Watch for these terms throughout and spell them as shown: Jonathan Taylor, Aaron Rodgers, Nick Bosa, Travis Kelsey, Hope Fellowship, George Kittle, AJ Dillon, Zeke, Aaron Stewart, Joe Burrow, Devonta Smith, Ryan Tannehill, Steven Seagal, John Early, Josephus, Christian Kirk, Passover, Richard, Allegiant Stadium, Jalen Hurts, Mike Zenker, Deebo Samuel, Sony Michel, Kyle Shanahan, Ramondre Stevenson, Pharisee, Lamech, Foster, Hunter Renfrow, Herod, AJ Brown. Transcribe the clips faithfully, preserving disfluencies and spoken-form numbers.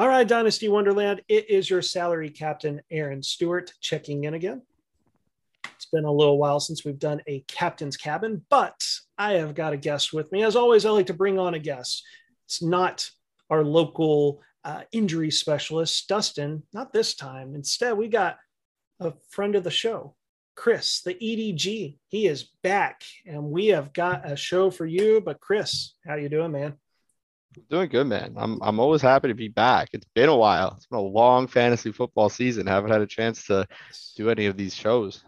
All right, Dynasty Wonderland, it is your salary captain, Aaron Stewart, checking in again. It's been a little while since we've done a captain's cabin, but I have got a guest with me. As always, I like to bring on a guest. It's not our local uh, injury specialist, Dustin, not this time. Instead, we got a friend of the show, Chris, the E D G. He is back, and we have got a show for you. But Chris, how you doing, man? Doing good, man. I'm I'm always happy to be back. It's been a while. It's been a long fantasy football season. I haven't had a chance to do any of these shows.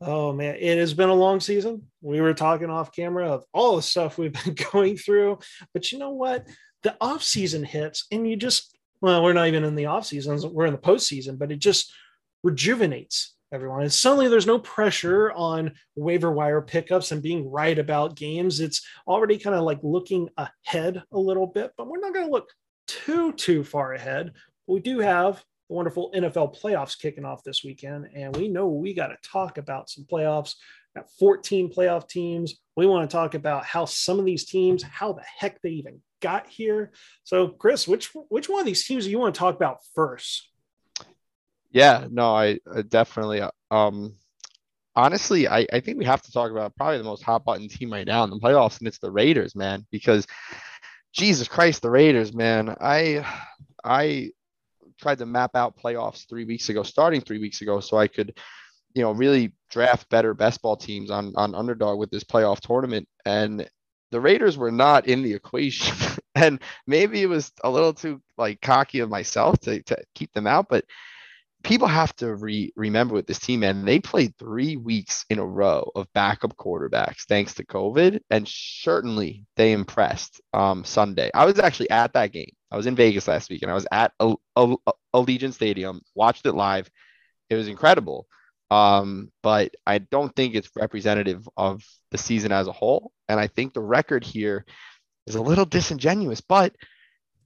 Oh, man, it has been a long season. We were talking off camera of all the stuff we've been going through. But you know what? The off season hits and you just, well, we're not even in the off seasons. We're in the postseason, but it just rejuvenates everyone. And suddenly there's no pressure on waiver wire pickups and being right about games. It's already kind of like looking ahead a little bit, but we're not going to look too, too far ahead. We do have the wonderful N F L playoffs kicking off this weekend, and we know we got to talk about some playoffs. Got fourteen playoff teams. We want to talk about how some of these teams, how the heck they even got here. So, Chris, which which one of these teams do you want to talk about first? Yeah, no, I, I definitely. Um, honestly, I, I think we have to talk about probably the most hot button team right now in the playoffs, and it's the Raiders, man. Because Jesus Christ, the Raiders, man. I I tried to map out playoffs three weeks ago, starting three weeks ago, so I could, you know, really draft better best ball teams on on Underdog with this playoff tournament, and the Raiders were not in the equation. And maybe it was a little too like cocky of myself to, to keep them out, but people have to re- remember with this team, man, they played three weeks in a row of backup quarterbacks thanks to COVID, and certainly they impressed um, Sunday. I was actually at that game. I was in Vegas last week, and I was at a- a- a- Allegiant Stadium, watched it live. It was incredible, um, but I don't think it's representative of the season as a whole, and I think the record here is a little disingenuous, but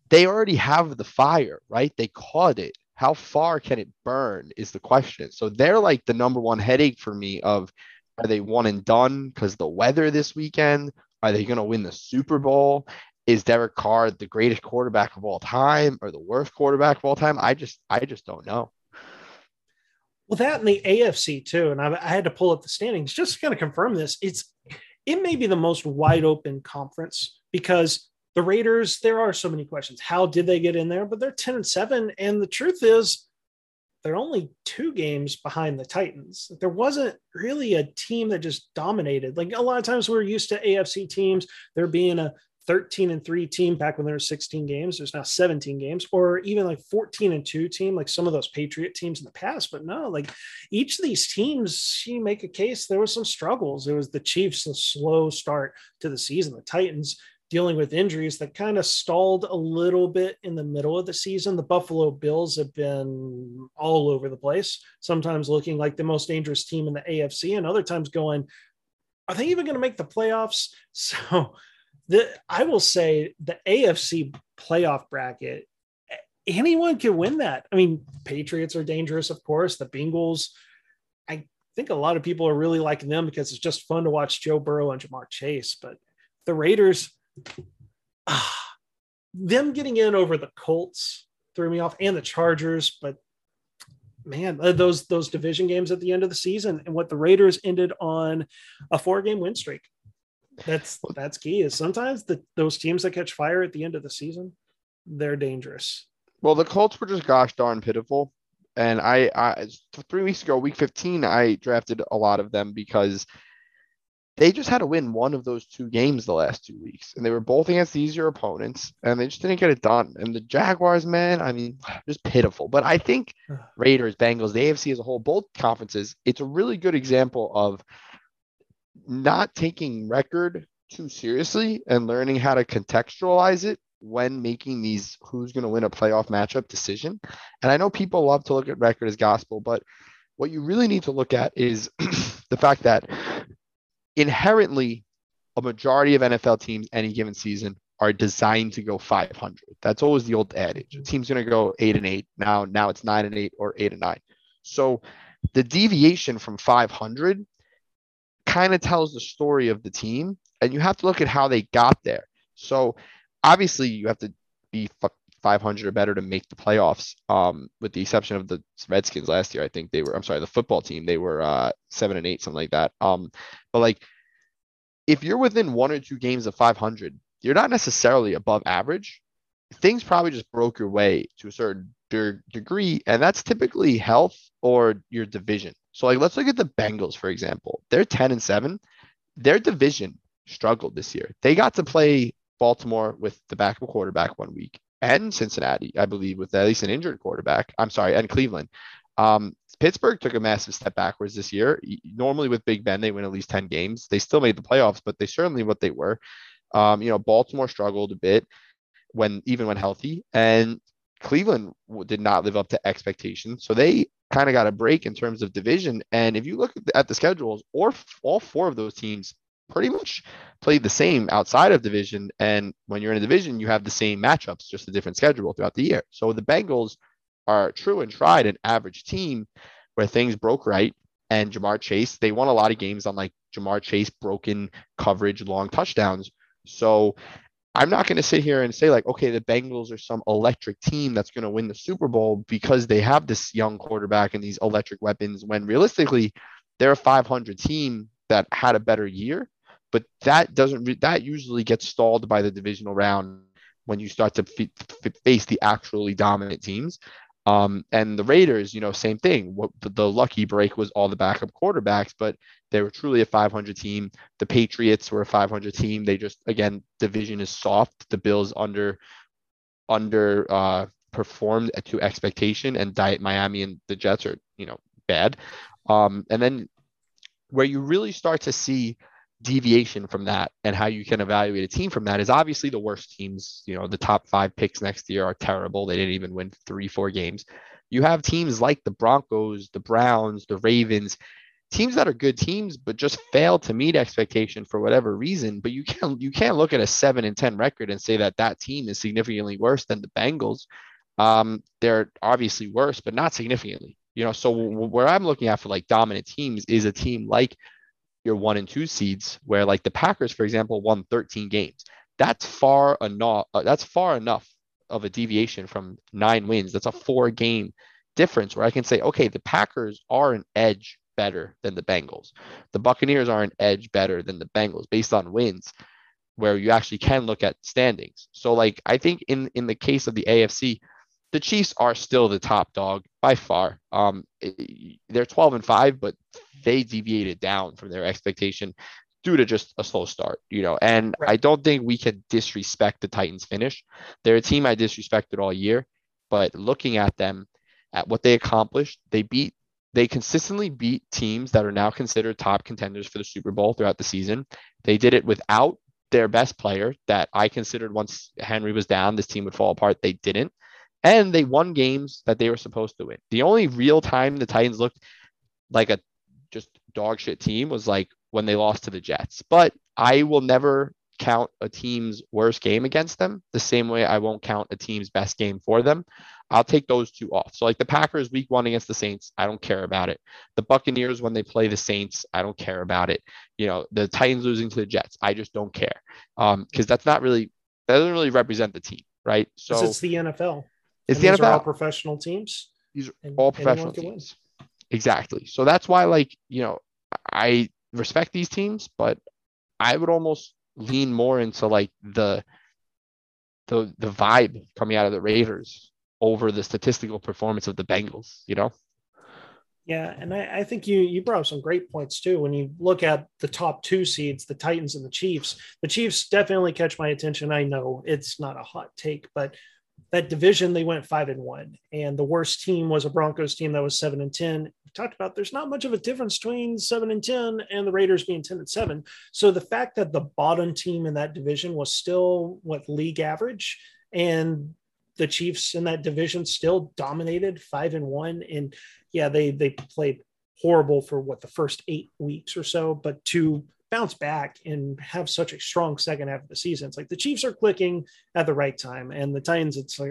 they already have the fire, right? They caught it. How far can it burn is the question. So they're like the number one headache for me of, are they one and done because the weather this weekend? Are they going to win the Super Bowl? Is Derek Carr the greatest quarterback of all time or the worst quarterback of all time? I just, I just don't know. Well, that and the A F C too. And I, I had to pull up the standings just to kind of confirm this. It's, it may be the most wide open conference because the Raiders, there are so many questions. How did they get in there? But they're ten and seven. And the truth is, they're only two games behind the Titans. There wasn't really a team that just dominated. Like a lot of times we're used to A F C teams, there being a thirteen and three team back when there were sixteen games. There's now seventeen games, or even like fourteen and two team, like some of those Patriot teams in the past. But no, like each of these teams, you make a case, there were some struggles. There was the Chiefs, a slow start to the season, the Titans dealing with injuries that kind of stalled a little bit in the middle of the season. The Buffalo Bills have been all over the place, sometimes looking like the most dangerous team in the A F C and other times going, are they even going to make the playoffs? So the, I will say the A F C playoff bracket, anyone can win that. I mean, Patriots are dangerous, of course. The Bengals, I think a lot of people are really liking them because it's just fun to watch Joe Burrow and Ja'Marr Chase. But the Raiders, Ah, them getting in over the Colts threw me off, and the Chargers, but man, those those division games at the end of the season, and what the Raiders ended on a four game win streak. That's that's key. Is sometimes the those teams that catch fire at the end of the season, they're dangerous. Well, the Colts were just gosh darn pitiful, and I, I three weeks ago, week fifteen, I drafted a lot of them because they just had to win one of those two games the last two weeks, and they were both against easier opponents, and they just didn't get it done. And the Jaguars, man, I mean, just pitiful. But I think Raiders, Bengals, the A F C as a whole, both conferences, it's a really good example of not taking record too seriously and learning how to contextualize it when making these who's going to win a playoff matchup decision. And I know people love to look at record as gospel, but what you really need to look at is the fact that inherently, a majority of N F L teams any given season are designed to go five hundred. That's always the old adage. A team's going to go eight and eight. Now, now it's nine and eight or eight and nine. So the deviation from five hundred kind of tells the story of the team, and you have to look at how they got there. So obviously you have to be five hundred or better to make the playoffs. Um, with the exception of the Redskins last year, I think they were, I'm sorry, the football team, they were uh, seven and eight, something like that. Um, but like, if you're within one or two games of five hundred, you're not necessarily above average. Things probably just broke your way to a certain de- degree, and that's typically health or your division. So like, let's look at the Bengals, for example. They're ten and seven. Their division struggled this year. They got to play Baltimore with the backup quarterback one week, and Cincinnati, I believe, with at least an injured quarterback. I'm sorry, and Cleveland. Um, Pittsburgh took a massive step backwards this year. Normally with Big Ben, they win at least ten games. They still made the playoffs, but they certainly what they were. Um, you know, Baltimore struggled a bit when even when healthy, and Cleveland did not live up to expectations. So they kind of got a break in terms of division. And if you look at the, at the schedules, or f- all four of those teams pretty much played the same outside of division. And when you're in a division, you have the same matchups, just a different schedule throughout the year. So the Bengals are true and tried an average team where things broke right. And Ja'Marr Chase, they won a lot of games on like Ja'Marr Chase broken coverage, long touchdowns. So I'm not going to sit here and say like, okay, the Bengals are some electric team that's going to win the Super Bowl because they have this young quarterback and these electric weapons, when realistically they're a five hundred team that had a better year. But that doesn't re- that usually gets stalled by the divisional round when you start to f- f- face the actually dominant teams. Um, and the Raiders, you know, same thing. What the lucky break was all the backup quarterbacks, but they were truly a five hundred team. The Patriots were a five hundred team. They just, again, division is soft. The Bills under under uh, performed to expectation, and Diet Miami and the Jets are, you know, bad. Um, and then where you really start to see deviation from that and how you can evaluate a team from that is obviously the worst teams. You know, the top five picks next year are terrible. They didn't even win three, four games. You have teams like the Broncos, the Browns, the Ravens, teams that are good teams, but just fail to meet expectation for whatever reason. But you can't, you can't look at a seven and ten record and say that that team is significantly worse than the Bengals. Um, they're obviously worse, but not significantly, you know? So where I'm looking at for like dominant teams is a team like your one and two seeds, where like the Packers, for example, won thirteen games. That's far enough. That's far enough of a deviation from nine wins. That's a four game difference where I can say, okay, the Packers are an edge better than the Bengals. The Buccaneers are an edge better than the Bengals based on wins, where you actually can look at standings. So like, I think in, in the case of the A F C, the Chiefs are still the top dog by far. Um, they're twelve and five, but they deviated down from their expectation due to just a slow start, you know, and right. I don't think we can disrespect the Titans finish. They're a team I disrespected all year, but looking at them, at what they accomplished, they beat, they consistently beat teams that are now considered top contenders for the Super Bowl throughout the season. They did it without their best player that I considered once Henry was down, this team would fall apart. They didn't. And they won games that they were supposed to win. The only real time the Titans looked like a just dog shit team was like when they lost to the Jets. But I will never count a team's worst game against them the same way I won't count a team's best game for them. I'll take those two off. So like the Packers week one against the Saints, I don't care about it. The Buccaneers when they play the Saints, I don't care about it. You know, the Titans losing to the Jets, I just don't care. Um, because that's not really, that doesn't really represent the team, right? So it's the N F L. It's and the these N F L. Are all professional teams. These are all professional teams. Win. Exactly. So that's why, like, you know, I respect these teams, but I would almost lean more into like the the the vibe coming out of the Raiders over the statistical performance of the Bengals, you know? Yeah, and I, I think you you brought up some great points too. When you look at the top two seeds, the Titans and the Chiefs, the Chiefs definitely catch my attention. I know it's not a hot take, but that division, they went five and one, and the worst team was a Broncos team that was seven and ten. We talked about there's not much of a difference between seven and ten and the Raiders being ten and seven. So the fact that the bottom team in that division was still what league average, and the Chiefs in that division still dominated five and one. And yeah, they they played horrible for what the first eight weeks or so, but to bounce back and have such a strong second half of the season. It's like the Chiefs are clicking at the right time. And the Titans, it's like,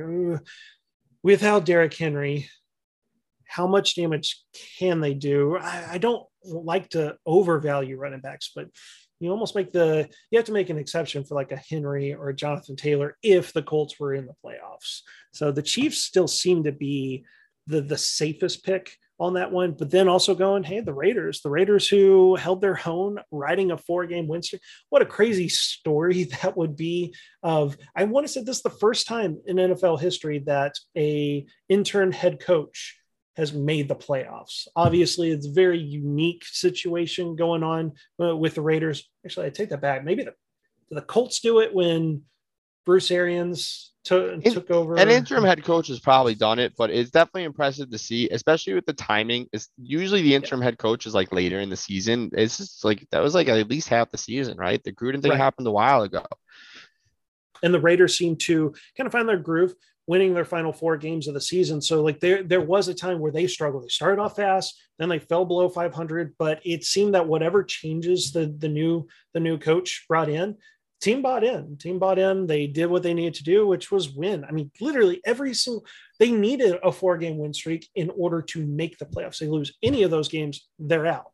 without Derrick Henry, how much damage can they do? I, I don't like to overvalue running backs, but you almost make the, you have to make an exception for like a Henry or a Jonathan Taylor if the Colts were in the playoffs. So the Chiefs still seem to be the the safest pick on that one, but then also going, hey, the Raiders, the Raiders who held their own, riding a four-game win streak. What a crazy story that would be of, I want to say this is the first time in N F L history that a intern head coach has made the playoffs. Obviously, it's a very unique situation going on uh, with the Raiders. Actually, I take that back. Maybe the, the Colts do it when Bruce Arians to, took over. An interim head coach has probably done it, but it's definitely impressive to see, especially with the timing. It's usually the interim yeah. head coach is like later in the season. It's just like, that was like at least half the season, right? The Gruden thing right. happened a while ago. And the Raiders seem to kind of find their groove, winning their final four games of the season. So like there, there was a time where they struggled. They started off fast, then they fell below five hundred, but it seemed that whatever changes the, the new, the new coach brought in, Team bought in. Team bought in. They did what they needed to do, which was win. I mean, literally every single – they needed a four-game win streak in order to make the playoffs. They lose any of those games, they're out.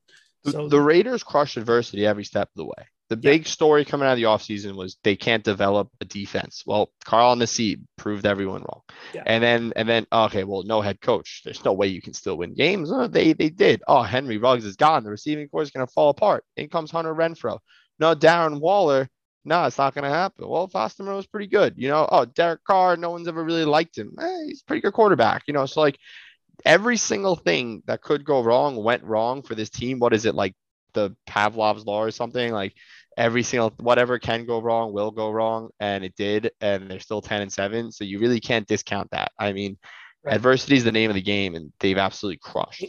So the Raiders crushed adversity every step of the way. The yeah. big story coming out of the offseason was they can't develop a defense. Well, Carl Nassib proved everyone wrong. Yeah. And then, and then, okay, well, no head coach. There's no way you can still win games. Oh, they, they did. Oh, Henry Ruggs is gone. The receiving corps is going to fall apart. In comes Hunter Renfrow. No, Darren Waller. No, it's not going to happen. Well, Foster Moreau was pretty good. You know, oh, Derek Carr, no one's ever really liked him. Eh, he's a pretty good quarterback. You know, so like every single thing that could go wrong went wrong for this team. What is it, like the Pavlov's law or something? Like every single whatever can go wrong will go wrong. And it did. And they're still ten and seven. So you really can't discount that. I mean, right. adversity is the name of the game, and they've absolutely crushed.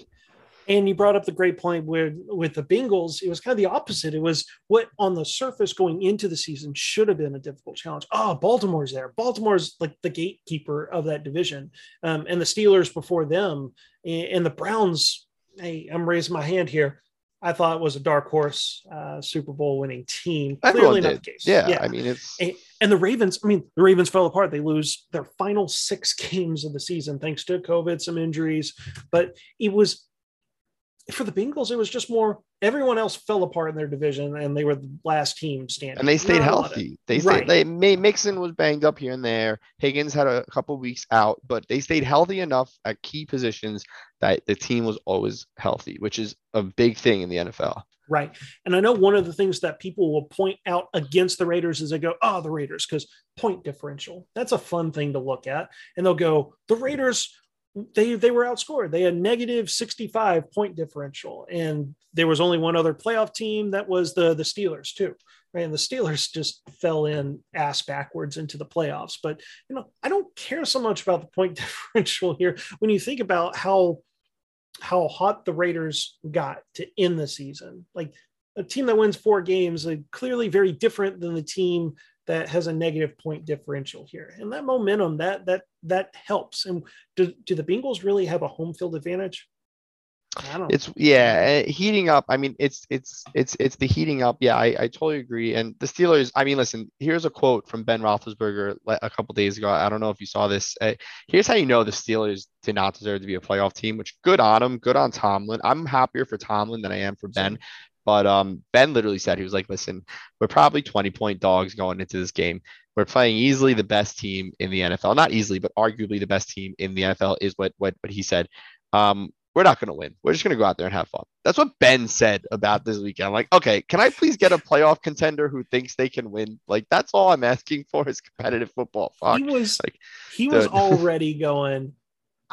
And you brought up the great point where with the Bengals, it was kind of the opposite. It was what on the surface going into the season should have been a difficult challenge. Oh, Baltimore's there. Baltimore's like the gatekeeper of that division. Um, and the Steelers before them and, and the Browns. Hey, I'm raising my hand here. I thought it was a dark horse uh, Super Bowl winning team. Everyone Clearly did. Not the case. Yeah, yeah. I mean, it's and, and the Ravens. I mean, the Ravens fell apart. They lose their final six games of the season thanks to COVID, some injuries, but it was. For the Bengals, it was just more everyone else fell apart in their division, and they were the last team standing. And they stayed Not healthy. They stayed. Right. They Mixon was banged up here and there. Higgins had a couple weeks out, but they stayed healthy enough at key positions that the team was always healthy, which is a big thing in the N F L. Right. And I know one of the things that people will point out against the Raiders is they go, oh, the Raiders, because point differential. That's a fun thing to look at. And they'll go, the Raiders. They they were outscored. They had negative sixty-five point differential, and there was only one other playoff team that was the the Steelers too, right? And the Steelers just fell in ass backwards into the playoffs. But you know, I don't care so much about the point differential here when you think about how how hot the Raiders got to end the season. Like a team that wins four games, like, clearly very different than the team that has a negative point differential here. And that momentum, that that that helps. And do, do the Bengals really have a home field advantage? I don't know. It's yeah, heating up. I mean, it's it's it's it's the heating up. Yeah, I, I totally agree. And the Steelers, I mean, listen, here's a quote from Ben Roethlisberger a couple days ago. I don't know if you saw this. Uh, here's how you know the Steelers did not deserve to be a playoff team, which good on them, good on Tomlin. I'm happier for Tomlin than I am for Ben. But um, Ben literally said, he was like, listen, we're probably twenty-point dogs going into this game. We're playing easily the best team in the N F L. Not easily, but arguably the best team in the N F L is what what, what he said. Um, we're not going to win. We're just going to go out there and have fun. That's what Ben said about this weekend. I'm like, okay, can I please get a playoff contender who thinks they can win? Like, that's all I'm asking for is competitive football. Fuck. He was, like, he was already going...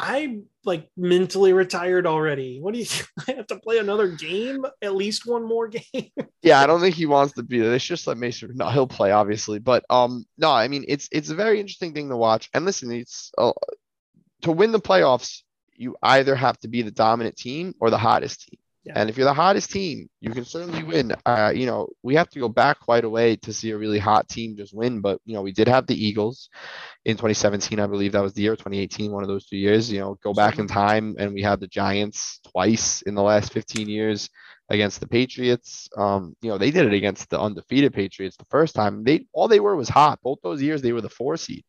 I'm like mentally retired already. What do you I have to play another game? At least one more game. Yeah. I don't think he wants to be there. It's just like Mason. No, he'll play obviously, but um, no, I mean, it's, it's a very interesting thing to watch. And listen, it's uh, to win the playoffs. You either have to be the dominant team or the hottest team. Yeah. And if you're the hottest team, you can certainly win. Uh, you know, we have to go back quite a way to see a really hot team just win. But, you know, we did have the Eagles in twenty seventeen. I believe that was the year, twenty eighteen, one of those two years. You know, go back in time. And we had the Giants twice in the last fifteen years against the Patriots. Um, you know, they did it against the undefeated Patriots the first time. They all they were was hot. Both those years, they were the four seed.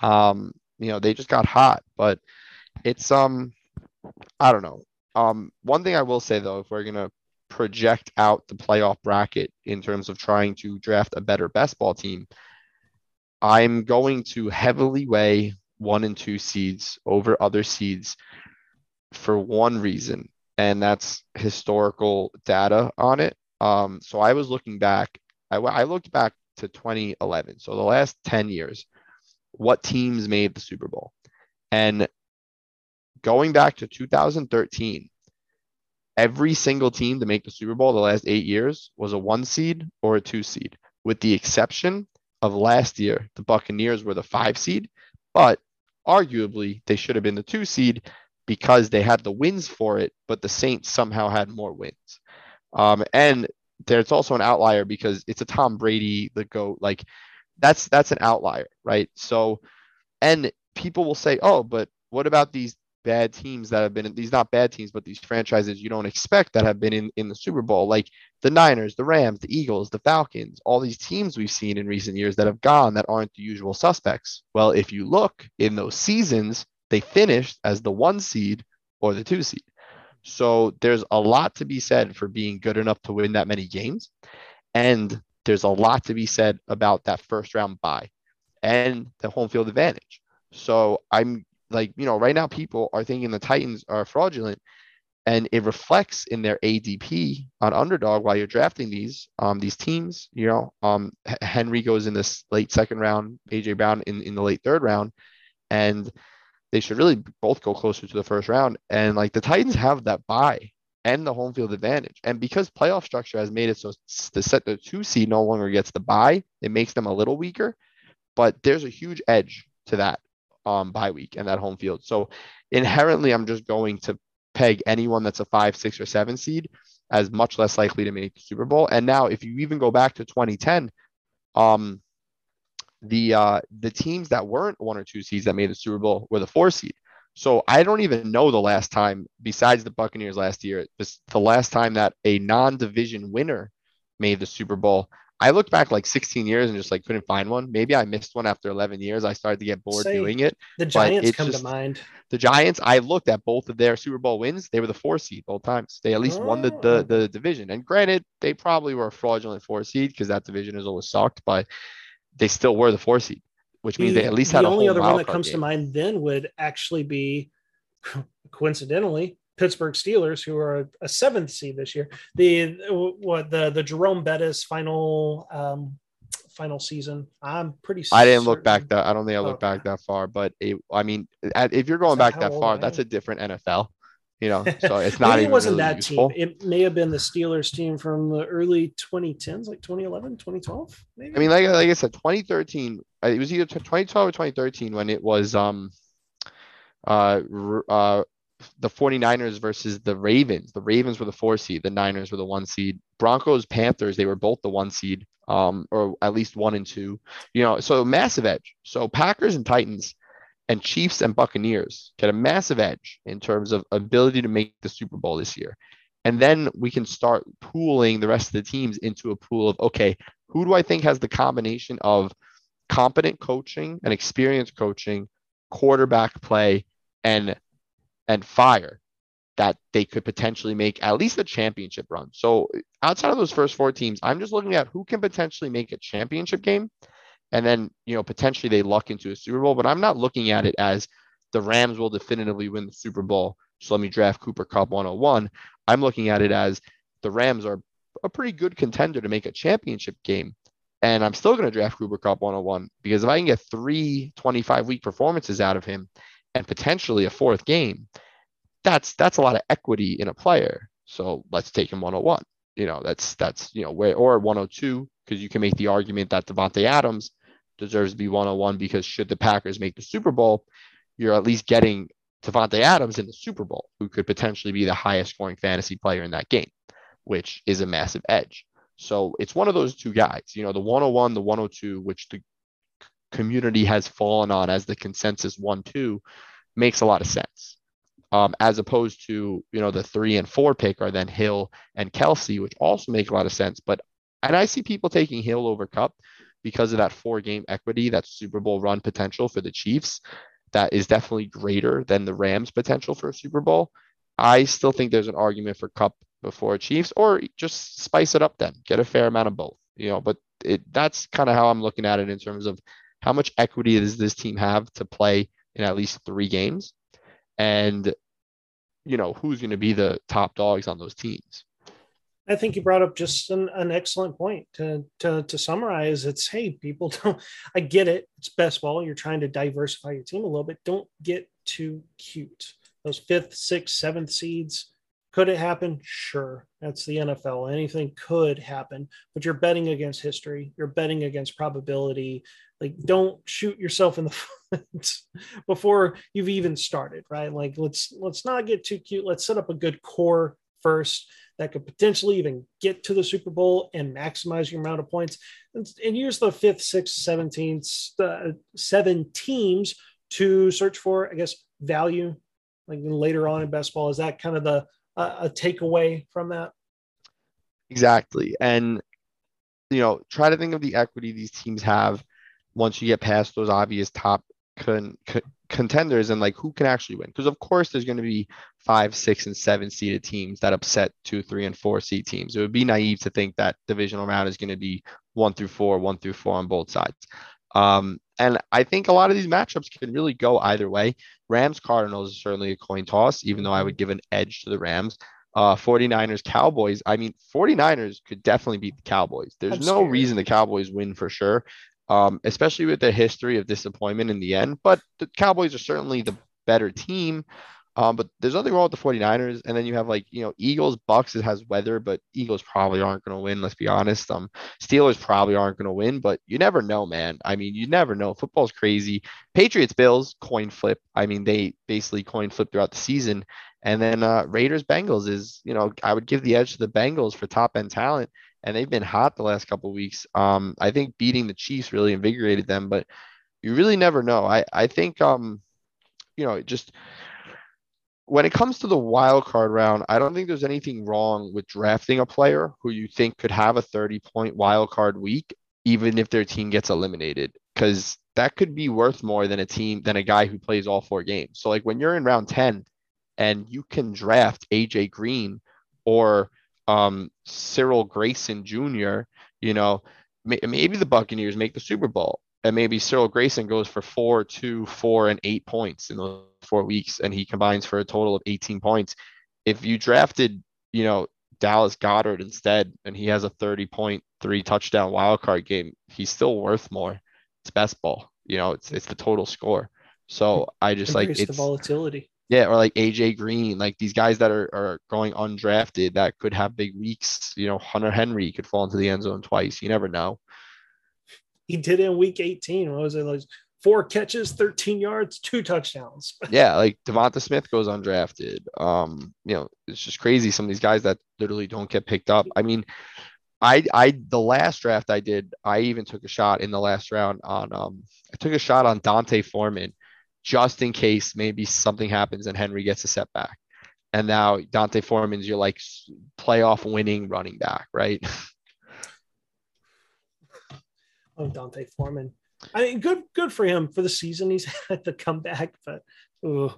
Um, you know, they just got hot. But it's, um, I don't know. Um, one thing I will say, though, if we're going to project out the playoff bracket in terms of trying to draft a better best ball team, I'm going to heavily weigh one and two seeds over other seeds for one reason, and that's historical data on it. Um, so I was looking back, I, I looked back to twenty eleven. So the last ten years, what teams made the Super Bowl? And going back to two thousand thirteen, every single team to make the Super Bowl the last eight years was a one seed or a two seed, with the exception of last year. The Buccaneers were the five seed, but arguably they should have been the two seed because they had the wins for it, but the Saints somehow had more wins. Um, and there's also an outlier because it's a Tom Brady, the GOAT. Like that's, that's an outlier, right? So, and people will say, oh, but what about these bad teams that have been in, these not bad teams, but these franchises you don't expect that have been in, in the Super Bowl, like the Niners, the Rams, the Eagles, the Falcons, all these teams we've seen in recent years that have gone that aren't the usual suspects. Well, if you look in those seasons, they finished as the one seed or the two seed. So there's a lot to be said for being good enough to win that many games. And there's a lot to be said about that first round bye and the home field advantage. So I'm like, you know, right now people are thinking the Titans are fraudulent, and it reflects in their A D P on Underdog while you're drafting these, um, these teams. You know, um, H- Henry goes in this late second round, A J Brown in, in the late third round, and they should really both go closer to the first round. And like the Titans have that bye and the home field advantage. And because playoff structure has made it so the set the two seed no longer gets the bye, it makes them a little weaker, but there's a huge edge to that um, bye week and that home field. So inherently I'm just going to peg anyone that's a five, six or seven seed as much less likely to make the Super Bowl. And now if you even go back to twenty ten, um, The uh, the teams that weren't one or two seeds that made the Super Bowl were the four seed. So I don't even know the last time, besides the Buccaneers last year, the last time that a non-division winner made the Super Bowl. I looked back like sixteen years and just like couldn't find one. Maybe I missed one after eleven years. I started to get bored so doing it. The Giants come just, to mind. The Giants, I looked at both of their Super Bowl wins. They were the four seed both times. They at least oh. won the, the the division. And granted, they probably were a fraudulent four seed because that division has always sucked, but they still were the four seed, which means the, they at least had a whole wild card game. The only other one that comes to mind then would actually be, coincidentally, Pittsburgh Steelers, who are a seventh seed this year. The what the the Jerome Bettis final um, final season. I'm pretty. Certain. I didn't look back that. I don't think I looked oh. back that far. But it, I mean, if you're going back that far, that's a different N F L. You know, so it's not. Maybe even it wasn't really that useful. Team. It may have been the Steelers team from the early twenty tens, like twenty eleven, twenty twelve. Maybe. I mean, like like I said, twenty thirteen. It was either twenty twelve or twenty thirteen when it was um, uh, uh, the 49ers versus the Ravens. The Ravens were the four seed. The Niners were the one seed. Broncos, Panthers, they were both the one seed, um, or at least one and two. You know, so massive edge. So Packers and Titans and Chiefs and Buccaneers get a massive edge in terms of ability to make the Super Bowl this year. And then we can start pooling the rest of the teams into a pool of, okay, who do I think has the combination of competent coaching and experienced coaching, quarterback play, and and fire that they could potentially make at least a championship run. So outside of those first four teams, I'm just looking at who can potentially make a championship game. And then, you know, potentially they luck into a Super Bowl, but I'm not looking at it as the Rams will definitively win the Super Bowl. So let me draft Cooper Kupp one oh one. I'm looking at it as the Rams are a pretty good contender to make a championship game. And I'm still going to draft Cooper Kupp one oh one because if I can get three twenty-five week performances out of him and potentially a fourth game, that's, that's a lot of equity in a player. So let's take him one oh one. You know, that's, that's, you know, where, or one oh two, because you can make the argument that Davante Adams deserves to be one oh one because should the Packers make the Super Bowl, you're at least getting Davante Adams in the Super Bowl, who could potentially be the highest scoring fantasy player in that game, which is a massive edge. So it's one of those two guys, you know, the one oh one, the one oh two, which the community has fallen on as the consensus one two, makes a lot of sense. Um, as opposed to, you know, the three and four pick are then Hill and Kelsey, which also make a lot of sense. But, and I see people taking Hill over Cup because of that four game equity, that Super Bowl run potential for the Chiefs. That is definitely greater than the Rams potential for a Super Bowl. I still think there's an argument for Cup before Chiefs, or just spice it up then. Get a fair amount of both, you know, but it, that's kind of how I'm looking at it in terms of how much equity does this team have to play in at least three games, and, you know, who's going to be the top dogs on those teams. I think you brought up just an, an excellent point to, to, to summarize. It's, hey, people don't, I get it. It's best ball. You're trying to diversify your team a little bit. Don't get too cute. Those fifth, sixth, seventh seeds. Could it happen? Sure. That's the N F L. Anything could happen, but you're betting against history. You're betting against probability. Like, don't shoot yourself in the foot before you've even started, right? Like, let's, let's not get too cute. Let's set up a good core first that could potentially even get to the Super Bowl and maximize your amount of points. And, and use the fifth, sixth, seventeenth, uh, seven teams to search for, I guess, value. Like later on in best ball, is that kind of the uh, a takeaway from that? Exactly. And, you know, try to think of the equity these teams have once you get past those obvious top con- con- contenders and like who can actually win. Because, of course, there's going to be five, six, and seven seeded teams that upset two, three, and four seed teams. It would be naive to think that divisional round is going to be one through four, one through four on both sides. Um, and I think a lot of these matchups can really go either way. Rams Cardinals is certainly a coin toss, even though I would give an edge to the Rams. Uh, 49ers Cowboys. I mean, 49ers could definitely beat the Cowboys. There's I'm no scared. reason the Cowboys win for sure. Um, especially with their history of disappointment in the end, but the Cowboys are certainly the better team. Um, but there's nothing wrong with the 49ers. And then you have like, you know, Eagles, Bucks, it has weather, but Eagles probably aren't going to win. Let's be honest. Um, Steelers probably aren't going to win, but you never know, man. I mean, you never know. Football's crazy. Patriots, Bills, coin flip. I mean, they basically coin flip throughout the season. And then uh, Raiders, Bengals is, you know, I would give the edge to the Bengals for top end talent. And they've been hot the last couple of weeks. Um, I think beating the Chiefs really invigorated them, but you really never know. I, I think, um, you know, it just... When it comes to the wild card round, I don't think there's anything wrong with drafting a player who you think could have a thirty point wild card week, even if their team gets eliminated, because that could be worth more than a team than a guy who plays all four games. So like when you're in round ten and you can draft A J Green or um, Cyril Grayson Junior, you know, may, maybe the Buccaneers make the Super Bowl. And maybe Cyril Grayson goes for four, two, four, and eight points in those four weeks, and he combines for a total of eighteen points. If you drafted, you know, Dallas Goedert instead, and he has a thirty point, three touchdown wildcard game, he's still worth more. It's best ball, you know. It's it's the total score. So I just Increase like it's the volatility. Yeah, or like A J Green, like these guys that are are going undrafted that could have big weeks. You know, Hunter Henry could fall into the end zone twice. You never know. He did in week eighteen. What was it? Like four catches, thirteen yards, two touchdowns. Yeah, like Devonta Smith goes undrafted. Um, you know, it's just crazy. Some of these guys that literally don't get picked up. I mean, I I the last draft I did, I even took a shot in the last round on um I took a shot on D'Onta Foreman just in case maybe something happens and Henry gets a setback. And now D'Onta Foreman's your like playoff winning running back, right? Oh, D'Onta Foreman. I mean, good, good for him for the season. He's had to come back, but ooh,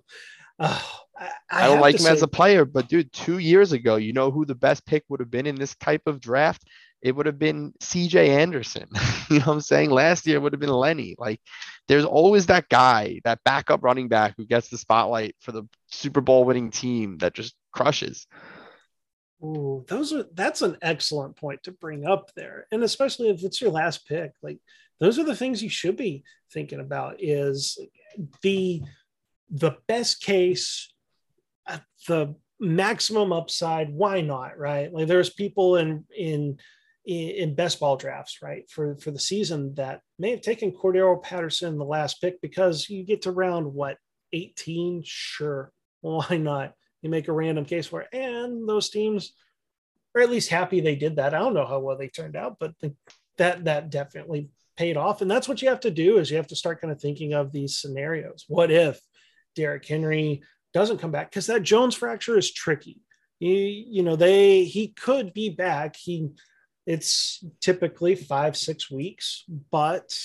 oh, I, I, I don't like him say, as a player, but dude, two years ago, you know who the best pick would have been in this type of draft? It would have been C J Anderson. You know what I'm saying? Last year it would have been Lenny. Like there's always that guy, that backup running back who gets the spotlight for the Super Bowl winning team that just crushes. Ooh, those are that's an excellent point to bring up there. And especially if it's your last pick, like those are the things you should be thinking about is the the best case, uh, the maximum upside. Why not? Right. Like there's people in in in best ball drafts, right, for, for the season that may have taken Cordero Patterson the last pick because you get to round what, eighteen? Sure. Why not? You make a random case for it. And those teams are at least happy they did that. I don't know how well they turned out, but the, that that definitely paid off. And that's what you have to do is you have to start kind of thinking of these scenarios. What if Derrick Henry doesn't come back? Because that Jones fracture is tricky. You, you know, they he could be back. He it's typically five, six weeks, but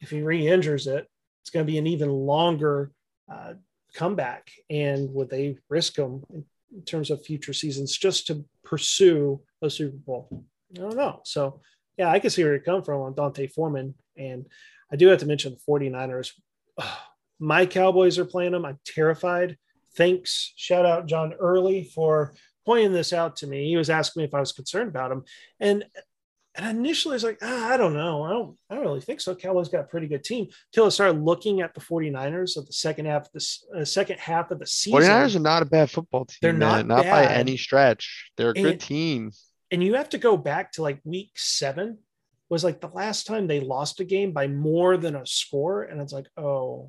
if he re-injures it, it's going to be an even longer uh comeback, and would they risk them in terms of future seasons just to pursue a Super Bowl. I don't know. So, yeah, I can see where you come from on D'Onta Foreman. And I do have to mention the 49ers. Ugh, my Cowboys are playing them. I'm terrified. Thanks. Shout out John Early for pointing this out to me. He was asking me if I was concerned about him. And and initially it's like, ah, I don't know. I don't, I don't really think so. Cowboys got a pretty good team until I started looking at the 49ers of the second half, of the uh, second half of the season. 49ers are not a bad football team. They're not, not by any stretch. They're a and, good team. And you have to go back to like week seven was like the last time they lost a game by more than a score. And it's like, oh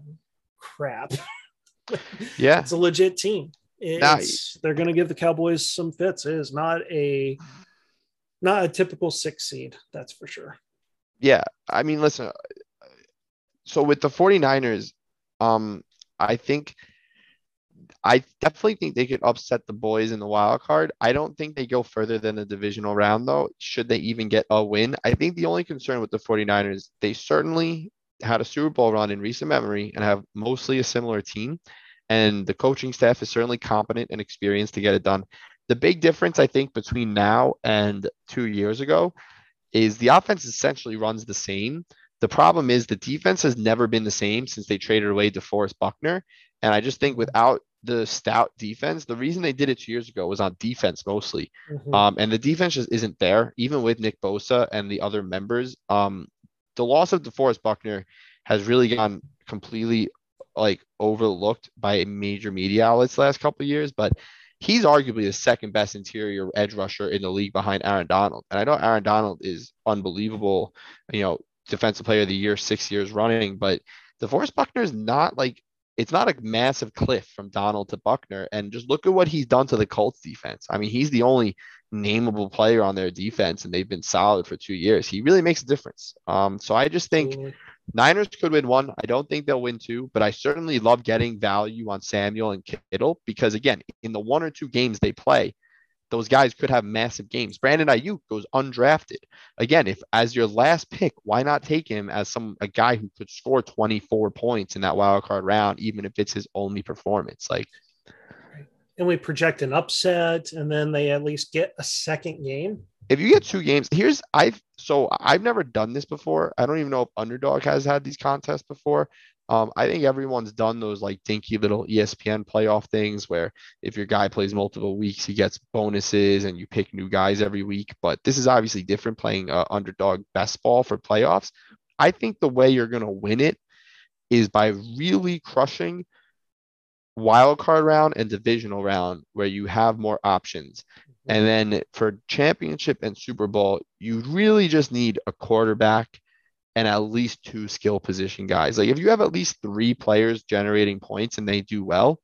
crap. Yeah. It's a legit team. It's, nice. They're going to give the Cowboys some fits. It is not a, not a typical six seed. That's for sure. Yeah. I mean, listen, so with the 49ers, um, I think, I definitely think they could upset the boys in the wild card. I don't think they go further than the divisional round though. Should they even get a win? I think the only concern with the 49ers, they certainly had a Super Bowl run in recent memory and have mostly a similar team. And the coaching staff is certainly competent and experienced to get it done. The big difference, I think, between now and two years ago is the offense essentially runs the same. The problem is the defense has never been the same since they traded away DeForest Buckner. And I just think without the stout defense, the reason they did it two years ago was on defense mostly. Mm-hmm. Um, and the defense just isn't there, even with Nick Bosa and the other members. Um, the loss of DeForest Buckner has really gone completely like overlooked by major media outlets the last couple of years, but he's arguably the second best interior edge rusher in the league behind Aaron Donald. And I know Aaron Donald is unbelievable, you know, defensive player of the year, six years running, but DeForest Buckner is not like, it's not a massive cliff from Donald to Buckner. And just look at what he's done to the Colts defense. I mean, he's the only nameable player on their defense and they've been solid for two years. He really makes a difference. Um, so I just think mm-hmm. Niners could win one. I don't think they'll win two, but I certainly love getting value on Samuel and Kittle because, again, in the one or two games they play, those guys could have massive games. Brandon Ayuk goes undrafted. Again, if as your last pick, why not take him as some a guy who could score twenty-four points in that wild card round, even if it's his only performance? Like, and we project an upset, and then they at least get a second game. If you get two games, here's I've so I've never done this before. I don't even know if Underdog has had these contests before. Um, I think everyone's done those like dinky little E S P N playoff things where if your guy plays multiple weeks, he gets bonuses and you pick new guys every week. But this is obviously different playing uh, Underdog best ball for playoffs. I think the way you're going to win it is by really crushing wild card round and divisional round where you have more options. And then for championship and Super Bowl, you really just need a quarterback and at least two skill position guys. Like if you have at least three players generating points and they do well,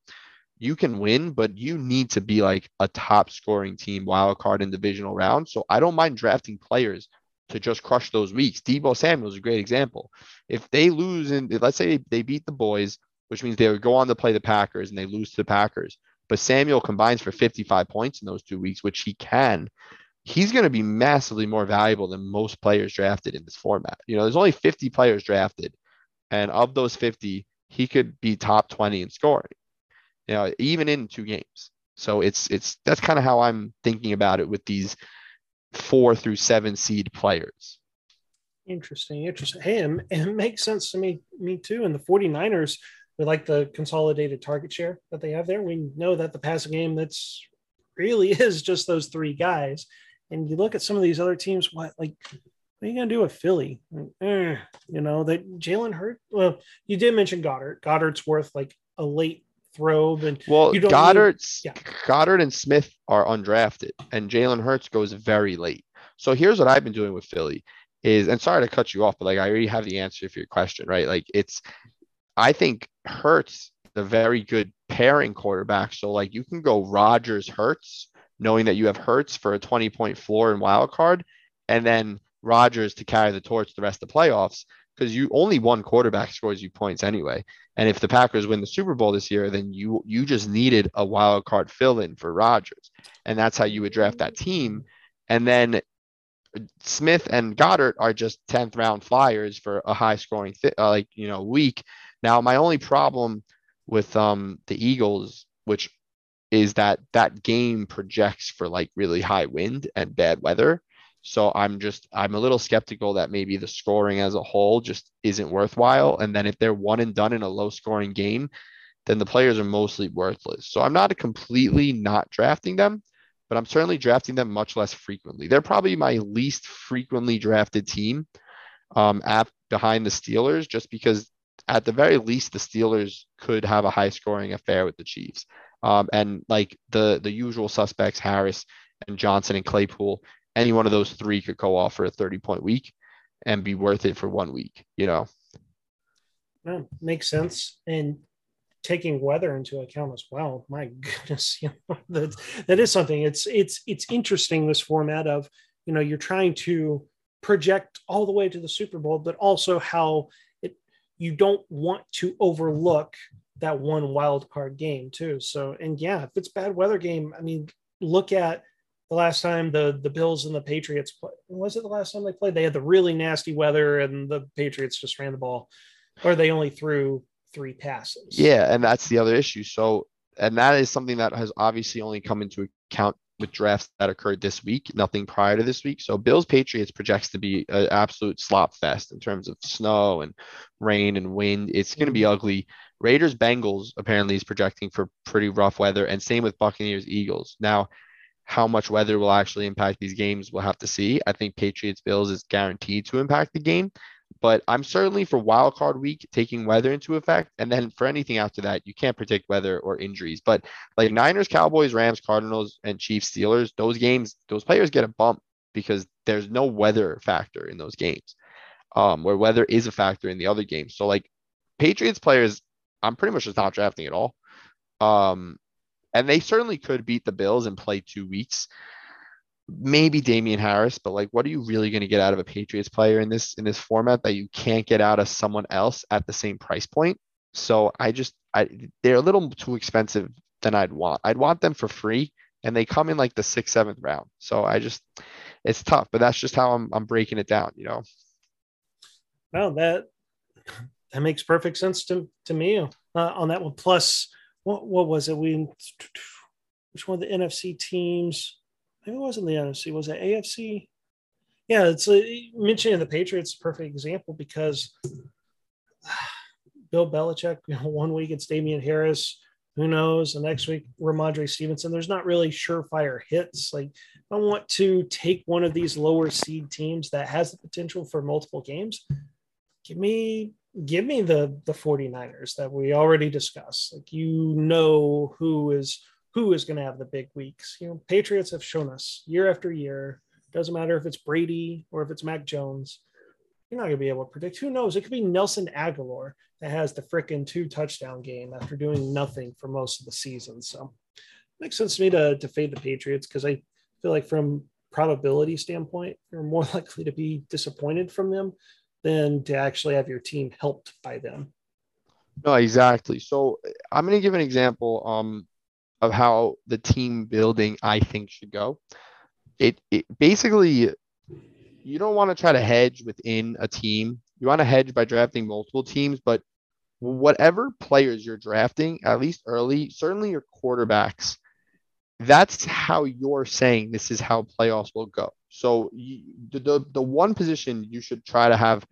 you can win, but you need to be like a top scoring team wild card in divisional round. So I don't mind drafting players to just crush those weeks. Deebo Samuel is a great example. If they lose and let's say they beat the boys, which means they would go on to play the Packers and they lose to the Packers. But Samuel combines for fifty-five points in those two weeks, which he can. He's going to be massively more valuable than most players drafted in this format. You know, there's only fifty players drafted, and of those fifty, he could be top twenty in scoring, you know, even in two games. So it's it's that's kind of how I'm thinking about it with these four through seven seed players. Interesting, interesting. Hey, and it makes sense to me, me too. And the 49ers. We like the consolidated target share that they have there. We know that the passing game that's really is just those three guys. And you look at some of these other teams, what like what are you gonna do with Philly? Like, eh, you know, that Jalen Hurts. Well, you did mention Goddard. Goddard's worth like a late throw, and well, Goddard's need, yeah. Goddard and Smith are undrafted, and Jalen Hurts goes very late. So here's what I've been doing with Philly is, and sorry to cut you off, but like I already have the answer for your question, right? Like it's I think Hurts, the very good pairing quarterback. So like you can go Rodgers Hurts, knowing that you have Hurts for a twenty point floor in wild card, and then Rodgers to carry the torch the rest of the playoffs, because you only one quarterback scores you points anyway. And if the Packers win the Super Bowl this year, then you you just needed a wild card fill-in for Rodgers. And that's how you would draft that team. And then Smith and Goddard are just tenth round flyers for a high scoring th- uh, like you know week. Now, my only problem with um, the Eagles, which is that that game projects for like really high wind and bad weather. So I'm just, I'm a little skeptical that maybe the scoring as a whole just isn't worthwhile. And then if they're one and done in a low scoring game, then the players are mostly worthless. So I'm not completely not drafting them, but I'm certainly drafting them much less frequently. They're probably my least frequently drafted team um, at, behind the Steelers, just because at the very least, the Steelers could have a high scoring affair with the Chiefs. Um, and like the, the usual suspects, Harris and Johnson and Claypool, any one of those three could go off for a thirty point week and be worth it for one week, you know? Yeah, makes sense. And taking weather into account as well. My goodness. You know, that, that is something. It's, it's, it's interesting, this format of, you know, you're trying to project all the way to the Super Bowl, but also how it, you don't want to overlook that one wild card game too. So, and yeah, if it's bad weather game, I mean, look at the last time the, the Bills and the Patriots played. Was it the last time they played? They had the really nasty weather and the Patriots just ran the ball, or they only threw three passes. Yeah. And that's the other issue. So, and that is something that has obviously only come into account with drafts that occurred this week, nothing prior to this week. So Bills Patriots projects to be an absolute slop fest in terms of snow and rain and wind. It's going to be ugly. Raiders Bengals apparently is projecting for pretty rough weather, and same with Buccaneers Eagles. Now, how much weather will actually impact these games, we'll have to see. I think Patriots Bills is guaranteed to impact the game, but I'm certainly for wild card week taking weather into effect. And then for anything after that, you can't predict weather or injuries. But like Niners, Cowboys, Rams, Cardinals, and Chiefs, Steelers, those games, those players get a bump because there's no weather factor in those games, um, where weather is a factor in the other games. So like Patriots players, I'm pretty much just not drafting at all. Um, And they certainly could beat the Bills and play two weeks, maybe Damian Harris. But like, what are you really going to get out of a Patriots player in this in this format that you can't get out of someone else at the same price point? So I just, I they're a little too expensive than I'd want. I'd want them for free, and they come in like the sixth, seventh round. So I just, it's tough. But that's just how I'm I'm breaking it down, you know. Well, that that makes perfect sense to to me uh, on that one. Plus. What what was it? We which one of the N F C teams? Maybe it wasn't the N F C. Was it A F C? Yeah, it's a, mentioning the Patriots is a perfect example because Bill Belichick. You know, one week it's Damian Harris. Who knows? The next week Ramondre Stevenson. There's not really surefire hits. Like I want to take one of these lower seed teams that has the potential for multiple games. Give me. Give me the, the 49ers that we already discussed. Like, you know, who is, who is going to have the big weeks. You know, Patriots have shown us year after year. Doesn't matter if it's Brady or if it's Mac Jones, you're not going to be able to predict. Who knows? It could be Nelson Aguilar that has the fricking two touchdown game after doing nothing for most of the season. So it makes sense to me to, to fade the Patriots. Cause I feel like from probability standpoint, you're more likely to be disappointed from them than to actually have your team helped by them. No, exactly. So I'm going to give an example um, of how the team building I think should go. It, it basically, you don't want to try to hedge within a team. You want to hedge by drafting multiple teams, but whatever players you're drafting, at least early, certainly your quarterbacks, that's how you're saying this is how playoffs will go. So you, the the one position you should try to have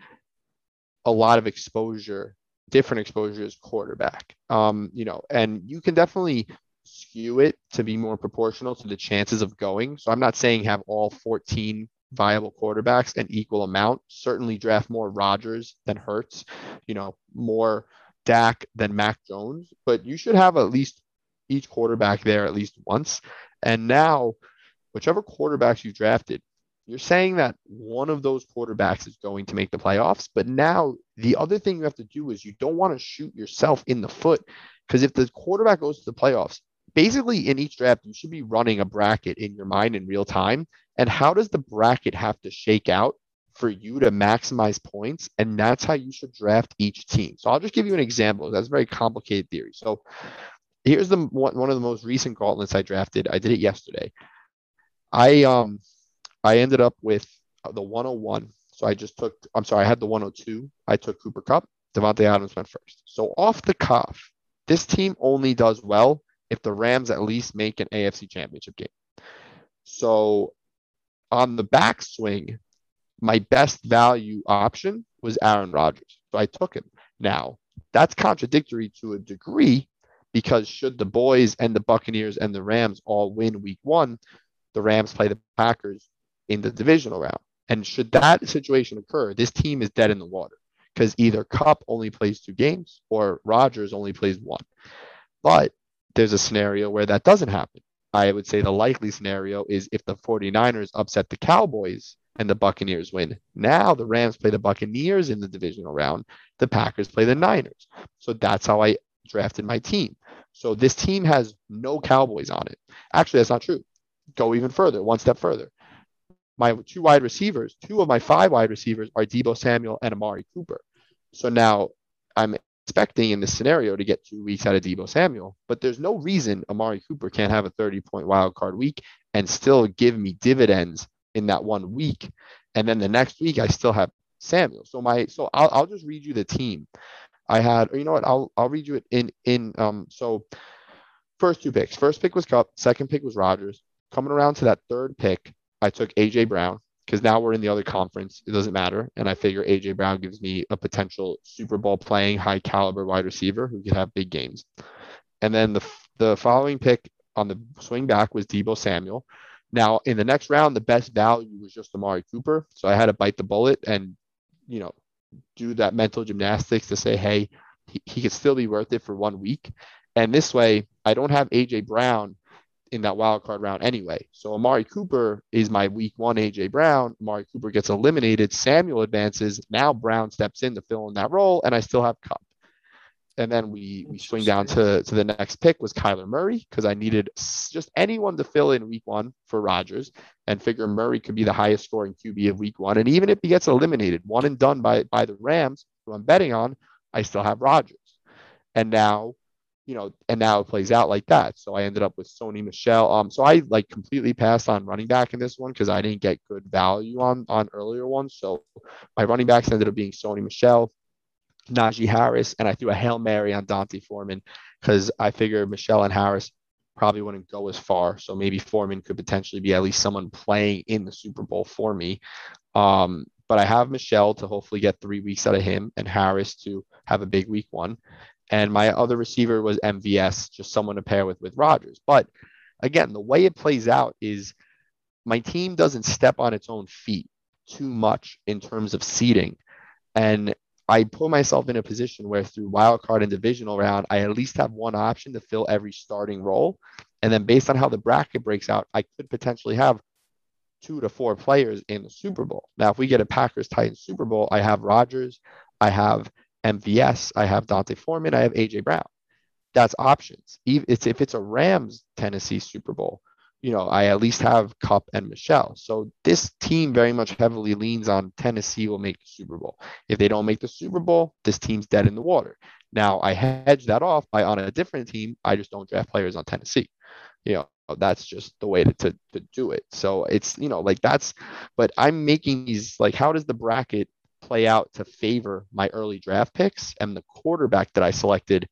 a lot of exposure, different exposure, is quarterback. Um, you know, and you can definitely skew it to be more proportional to the chances of going. So I'm not saying have all fourteen viable quarterbacks an equal amount. Certainly draft more Rodgers than Hurts, you know, more Dak than Mac Jones, but you should have at least each quarterback there at least once. And now, whichever quarterbacks you drafted, you're saying that one of those quarterbacks is going to make the playoffs. But now the other thing you have to do is you don't want to shoot yourself in the foot, because if the quarterback goes to the playoffs, basically in each draft, you should be running a bracket in your mind in real time. And how does the bracket have to shake out for you to maximize points? And that's how you should draft each team. So I'll just give you an example. That's a very complicated theory. So here's the one of the most recent gauntlets I drafted. I did it yesterday. I um I ended up with the one oh one. So I just took, I'm sorry, I had the one oh two. I took Cooper Kupp. Davante Adams went first. So off the cuff, this team only does well if the Rams at least make an A F C championship game. So on the backswing, my best value option was Aaron Rodgers. So I took him. Now, that's contradictory to a degree, because should the boys and the Buccaneers and the Rams all win week one, the Rams play the Packers in the divisional round. And should that situation occur, this team is dead in the water, because either Kupp only plays two games or Rodgers only plays one. But there's a scenario where that doesn't happen. I would say the likely scenario is if the 49ers upset the Cowboys and the Buccaneers win. Now the Rams play the Buccaneers in the divisional round. The Packers play the Niners. So that's how I drafted my team. So this team has no Cowboys on it. Actually, that's not true. Go even further, one step further. My two wide receivers, two of my five wide receivers are Deebo Samuel and Amari Cooper. So now I'm expecting in this scenario to get two weeks out of Deebo Samuel, but there's no reason Amari Cooper can't have a thirty-point wild card week and still give me dividends in that one week. And then the next week I still have Samuel. So my so I'll I'll just read you the team I had. Or you know what? I'll I'll read you it in in um. So first two picks. First pick was Kupp. Second pick was Rodgers. Coming around to that third pick, I took A J Brown, because now we're in the other conference. It doesn't matter. And I figure A J Brown gives me a potential Super Bowl playing, high caliber wide receiver who could have big games. And then the the following pick on the swing back was Deebo Samuel. Now, in the next round, the best value was just Amari Cooper. So I had to bite the bullet and, you know, do that mental gymnastics to say, hey, he, he could still be worth it for one week. And this way, I don't have A J Brown in that wild card round anyway. So Amari Cooper is my week one A J Brown. Amari Cooper gets eliminated. Samuel advances. Now Brown steps in to fill in that role, and I still have Kupp. And then we, we swing down to, to the next pick was Kyler Murray, because I needed just anyone to fill in week one for Rodgers, and figure Murray could be the highest scoring Q B of week one. And even if he gets eliminated, one and done by, by the Rams, who I'm betting on, I still have Rodgers. And now, you know, and now it plays out like that. So I ended up with Sony Michel. Um, so I like completely passed on running back in this one, because I didn't get good value on, on earlier ones. So my running backs ended up being Sony Michel, Najee Harris, and I threw a Hail Mary on D'Onta Foreman, because I figured Michelle and Harris probably wouldn't go as far. So maybe Foreman could potentially be at least someone playing in the Super Bowl for me. Um, but I have Michelle to hopefully get three weeks out of him, and Harris to have a big week one. And my other receiver was M V S, just someone to pair with with Rodgers. But again, the way it plays out is my team doesn't step on its own feet too much in terms of seeding. And I put myself in a position where through wildcard and divisional round, I at least have one option to fill every starting role. And then based on how the bracket breaks out, I could potentially have two to four players in the Super Bowl. Now, if we get a Packers-Titans Super Bowl, I have Rodgers, I have M V S, I have D'Onta Foreman, I have A J Brown. That's options. If it's, if it's a Rams-Tennessee Super Bowl, you know, I at least have Kupp and Michelle. So this team very much heavily leans on Tennessee will make the Super Bowl. If they don't make the Super Bowl, this team's dead in the water. Now, I hedge that off by on a different team, I just don't draft players on Tennessee. You know, that's just the way to, to, to do it. So it's, you know, like that's, but I'm making these, like, how does the bracket play out to favor my early draft picks and the quarterback that I selected,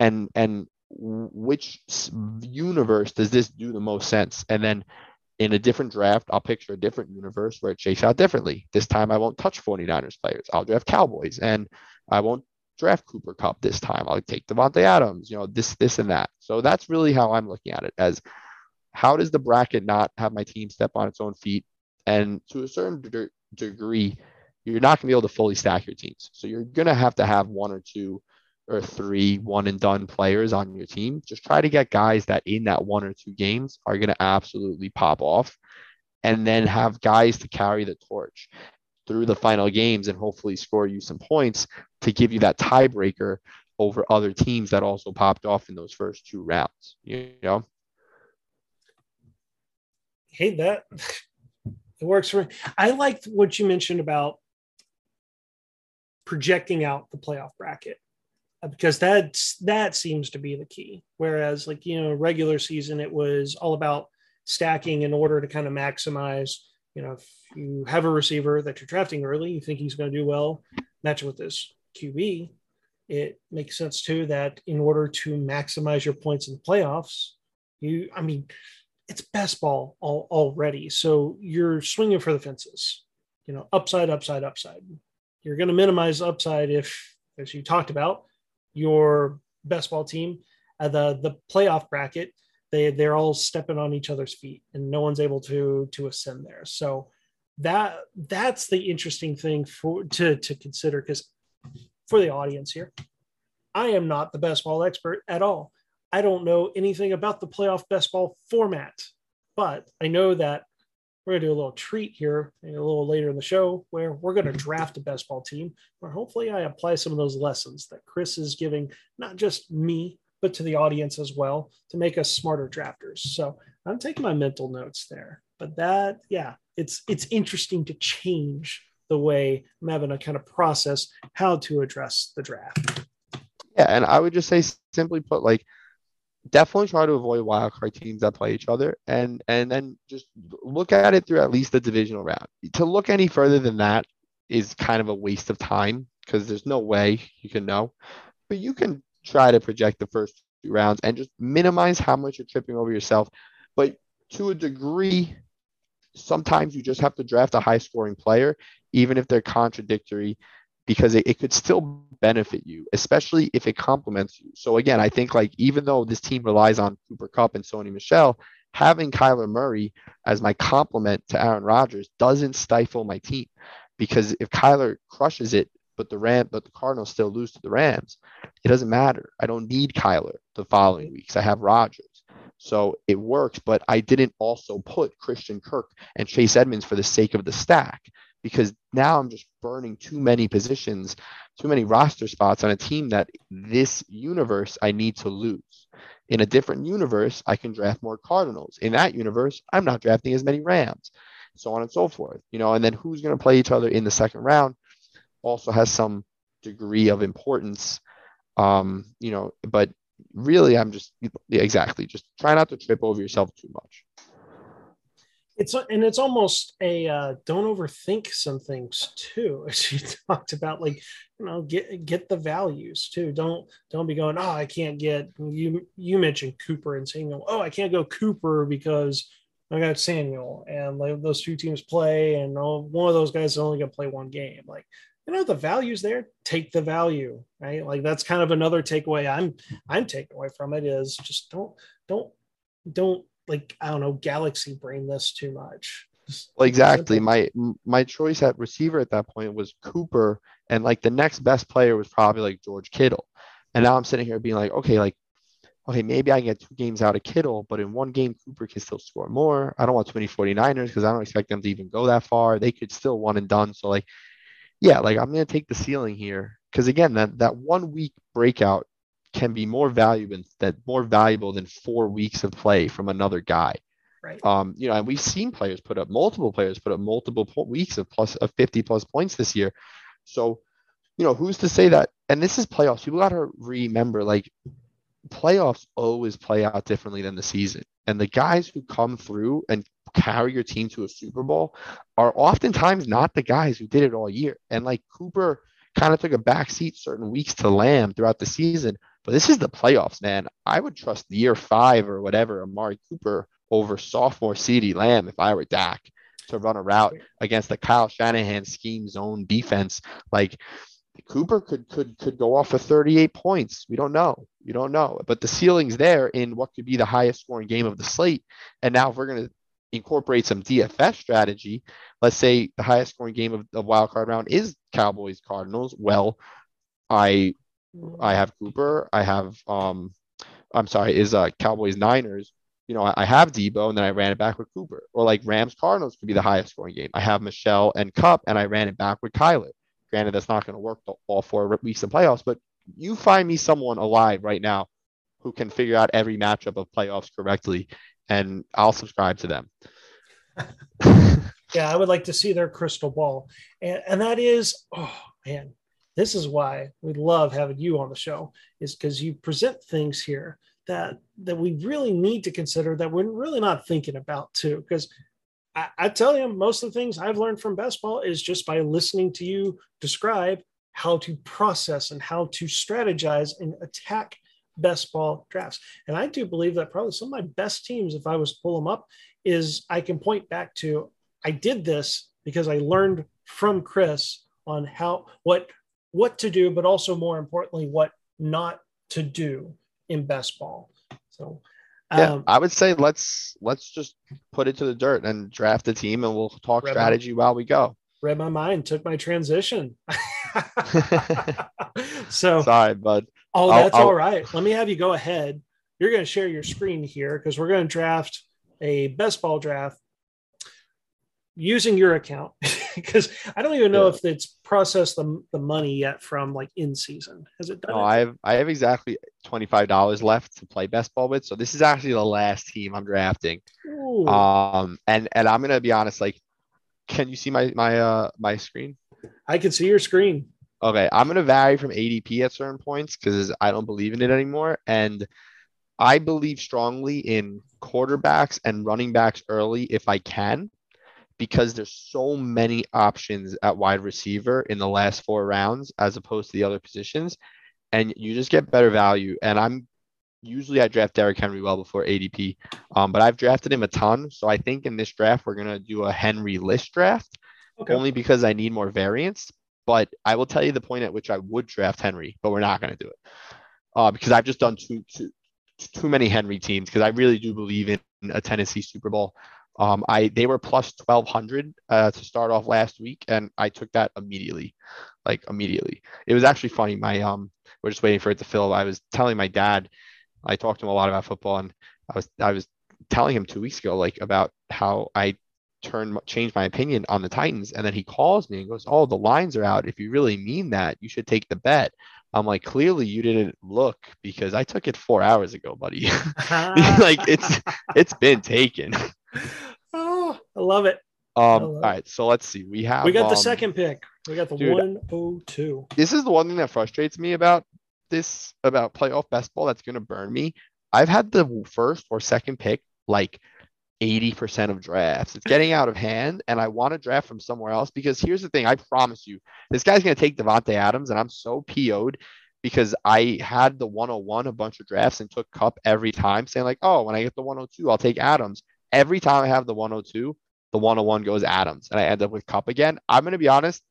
and, and, which universe does this do the most sense? And then in a different draft, I'll picture a different universe where it shakes out differently. This time I won't touch 49ers players. I'll draft Cowboys, and I won't draft Cooper Kupp this time. I'll take Davante Adams, you know, this, this, and that. So that's really how I'm looking at it, as how does the bracket not have my team step on its own feet? And to a certain de- degree, you're not going to be able to fully stack your teams. So you're going to have to have one or two or three one and done players on your team. Just try to get guys that in that one or two games are going to absolutely pop off, and then have guys to carry the torch through the final games and hopefully score you some points to give you that tiebreaker over other teams that also popped off in those first two rounds, you know? Hate that. It works for me. I liked what you mentioned about projecting out the playoff bracket, because that's, that seems to be the key. Whereas, like, you know, regular season, it was all about stacking in order to kind of maximize, you know, if you have a receiver that you're drafting early, you think he's going to do well, match with this Q B, it makes sense too that in order to maximize your points in the playoffs, you, I mean, it's best ball all, already. So you're swinging for the fences, you know, upside, upside, upside. You're going to minimize upside if, as you talked about, your best ball team, uh, the the playoff bracket, they they're all stepping on each other's feet, and no one's able to to ascend there. So that that's the interesting thing for to to consider, because for the audience here, I am not the best ball expert at all. I don't know anything about the playoff best ball format, but I know that we're going to do a little treat here a little later in the show where we're going to draft a best ball team where hopefully I apply some of those lessons that Chris is giving, not just me, but to the audience as well, to make us smarter drafters. So I'm taking my mental notes there, but that, yeah, it's, it's interesting to change the way I'm having to kind of process how to address the draft. Yeah. And I would just say, simply put, like, definitely try to avoid wildcard teams that play each other, and and then just look at it through at least the divisional round. To look any further than that is kind of a waste of time, because there's no way you can know. But you can try to project the first two rounds and just minimize how much you're tripping over yourself. But to a degree, sometimes you just have to draft a high-scoring player, even if they're contradictory, because it, it could still benefit you, especially if it complements you. So again, I think, like, even though this team relies on Cooper Kupp and Sony Michel, having Kyler Murray as my complement to Aaron Rodgers doesn't stifle my team, because if Kyler crushes it, but the Ram, but the Cardinals still lose to the Rams, it doesn't matter. I don't need Kyler the following weeks. I have Rodgers. So it works, but I didn't also put Christian Kirk and Chase Edmonds for the sake of the stack, because now I'm just burning too many positions, too many roster spots on a team that this universe I need to lose. In a different universe, I can draft more Cardinals. In that universe, I'm not drafting as many Rams, so on and so forth. You know, and then who's going to play each other in the second round also has some degree of importance, um, you know, but really I'm just, yeah, exactly. Just try not to trip over yourself too much. It's and it's almost a uh, don't overthink some things too, as you talked about, like, you know, get get the values too. Don't don't be going, oh, I can't get you. You mentioned Cooper and Samuel. Oh, I can't go Cooper because I got Samuel, and like, those two teams play, and all, one of those guys is only going to play one game. Like, you know, the values there. Take the value, right? Like, that's kind of another takeaway I'm I'm taking away from it is just don't don't don't. Like, I don't know, galaxy brain this too much. Well, exactly. My my choice at receiver at that point was Cooper, and like the next best player was probably like George Kittle. And now I'm sitting here being like, okay, like, okay, maybe I can get two games out of Kittle, but in one game, Cooper can still score more. I don't want too many 49ers because I don't expect them to even go that far. They could still one and done. So like, yeah, like I'm going to take the ceiling here, because again, that, that one week breakout can be more valuable than more valuable than four weeks of play from another guy. Right. Um, you know, and we've seen players put up multiple players put up multiple po- weeks of plus of fifty plus points this year. So, you know, who's to say that? And this is playoffs. People got to remember, like, playoffs always play out differently than the season. And the guys who come through and carry your team to a Super Bowl are oftentimes not the guys who did it all year. And like Cooper kind of took a backseat certain weeks to Lamb throughout the season. But this is the playoffs, man. I would trust year five or whatever Amari Cooper over sophomore CeeDee Lamb if I were Dak to run a route against the Kyle Shanahan scheme zone defense. Like, Cooper could could could go off for thirty-eight points. We don't know. You don't know. But the ceiling's there in what could be the highest scoring game of the slate. And now if we're going to incorporate some D F S strategy, let's say the highest scoring game of the wildcard round is Cowboys Cardinals. Well, I... I have Cooper. I have, um, I'm sorry, is uh, Cowboys Niners. You know, I, I have Deebo, and then I ran it back with Cooper. Or like Rams Cardinals could be the highest scoring game. I have Michelle and Kupp, and I ran it back with Kyler. Granted, that's not going to work the, all four weeks of playoffs, but you find me someone alive right now who can figure out every matchup of playoffs correctly, and I'll subscribe to them. Yeah, I would like to see their crystal ball. And, and that is, oh, man. This is why we love having you on the show, is because you present things here that that we really need to consider, that we're really not thinking about too. Because I, I tell you, most of the things I've learned from best ball is just by listening to you describe how to process and how to strategize and attack best ball drafts. And I do believe that probably some of my best teams, if I was to pull them up, is I can point back to, I did this because I learned from Chris on how, what, what to do, but also more importantly, what not to do in best ball. So um, yeah, I would say let's, let's just put it to the dirt and draft the team, and we'll talk strategy my, while we go. Read my mind, took my transition. So sorry, bud. Oh, that's I'll, I'll, all right. Let me have you go ahead. You're going to share your screen here because we're going to draft a best ball draft using your account, because I don't even know yeah. if it's processed the, the money yet from like in season. Has it done? No, it? I have I have exactly twenty-five dollars left to play best ball with. So this is actually the last team I'm drafting. Ooh. Um, and, and I'm going to be honest, like, can you see my, my, uh, my screen? I can see your screen. Okay. I'm going to vary from A D P at certain points because I don't believe in it anymore. And I believe strongly in quarterbacks and running backs early if I can, because there's so many options at wide receiver in the last four rounds as opposed to the other positions, and you just get better value. And I'm usually I draft Derrick Henry well before A D P, um, but I've drafted him a ton. So I think in this draft, we're going to do a Henry list draft okay. only because I need more variance. But I will tell you the point at which I would draft Henry, but we're not going to do it uh, because I've just done too, too, too many Henry teams, because I really do believe in a Tennessee Super Bowl. Um, I they were plus twelve hundred uh, to start off last week, and I took that immediately, like immediately. It was actually funny. My um, we're just waiting for it to fill. I was telling my dad, I talked to him a lot about football, and I was I was telling him two weeks ago like about how I turned changed my opinion on the Titans, and then he calls me and goes, "Oh, the lines are out. If you really mean that, you should take the bet." I'm like, clearly you didn't look because I took it four hours ago, buddy. Like it's it's been taken. Oh, I love it. Um, I love all right. It. So let's see. We have we got um, the second pick. We got the dude, one oh two. This is the one thing that frustrates me about this, about playoff best ball, that's gonna burn me. I've had the first or second pick like eighty percent of drafts. It's getting out of hand, and I want to draft from somewhere else, because here's the thing. I promise you, this guy's going to take Davante Adams, and I'm so P O'd because I had the one oh one a bunch of drafts and took Kupp every time, saying like, oh, when I get the one oh two, I'll take Adams. Every time I have the one oh two, the one oh one goes Adams, and I end up with Kupp again. I'm going to be honest.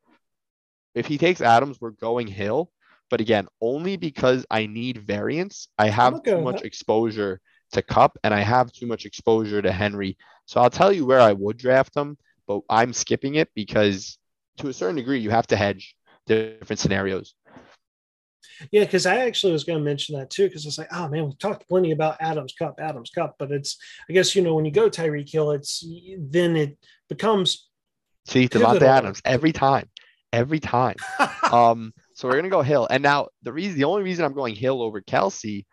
If he takes Adams, we're going Hill. But again, only because I need variance. I have okay. too much exposure to Kupp, and I have too much exposure to Henry. So I'll tell you where I would draft him, but I'm skipping it because to a certain degree, you have to hedge the different scenarios. Yeah, because I actually was going to mention that too, because it's like, oh man, we've talked plenty about Adams, Kupp, Adams, Kupp, but it's, I guess, you know, when you go Tyreek Hill, it's then it becomes. See, Davante Adams every time, every time. um, so we're going to go Hill. And now the reason, the only reason I'm going Hill over Kelsey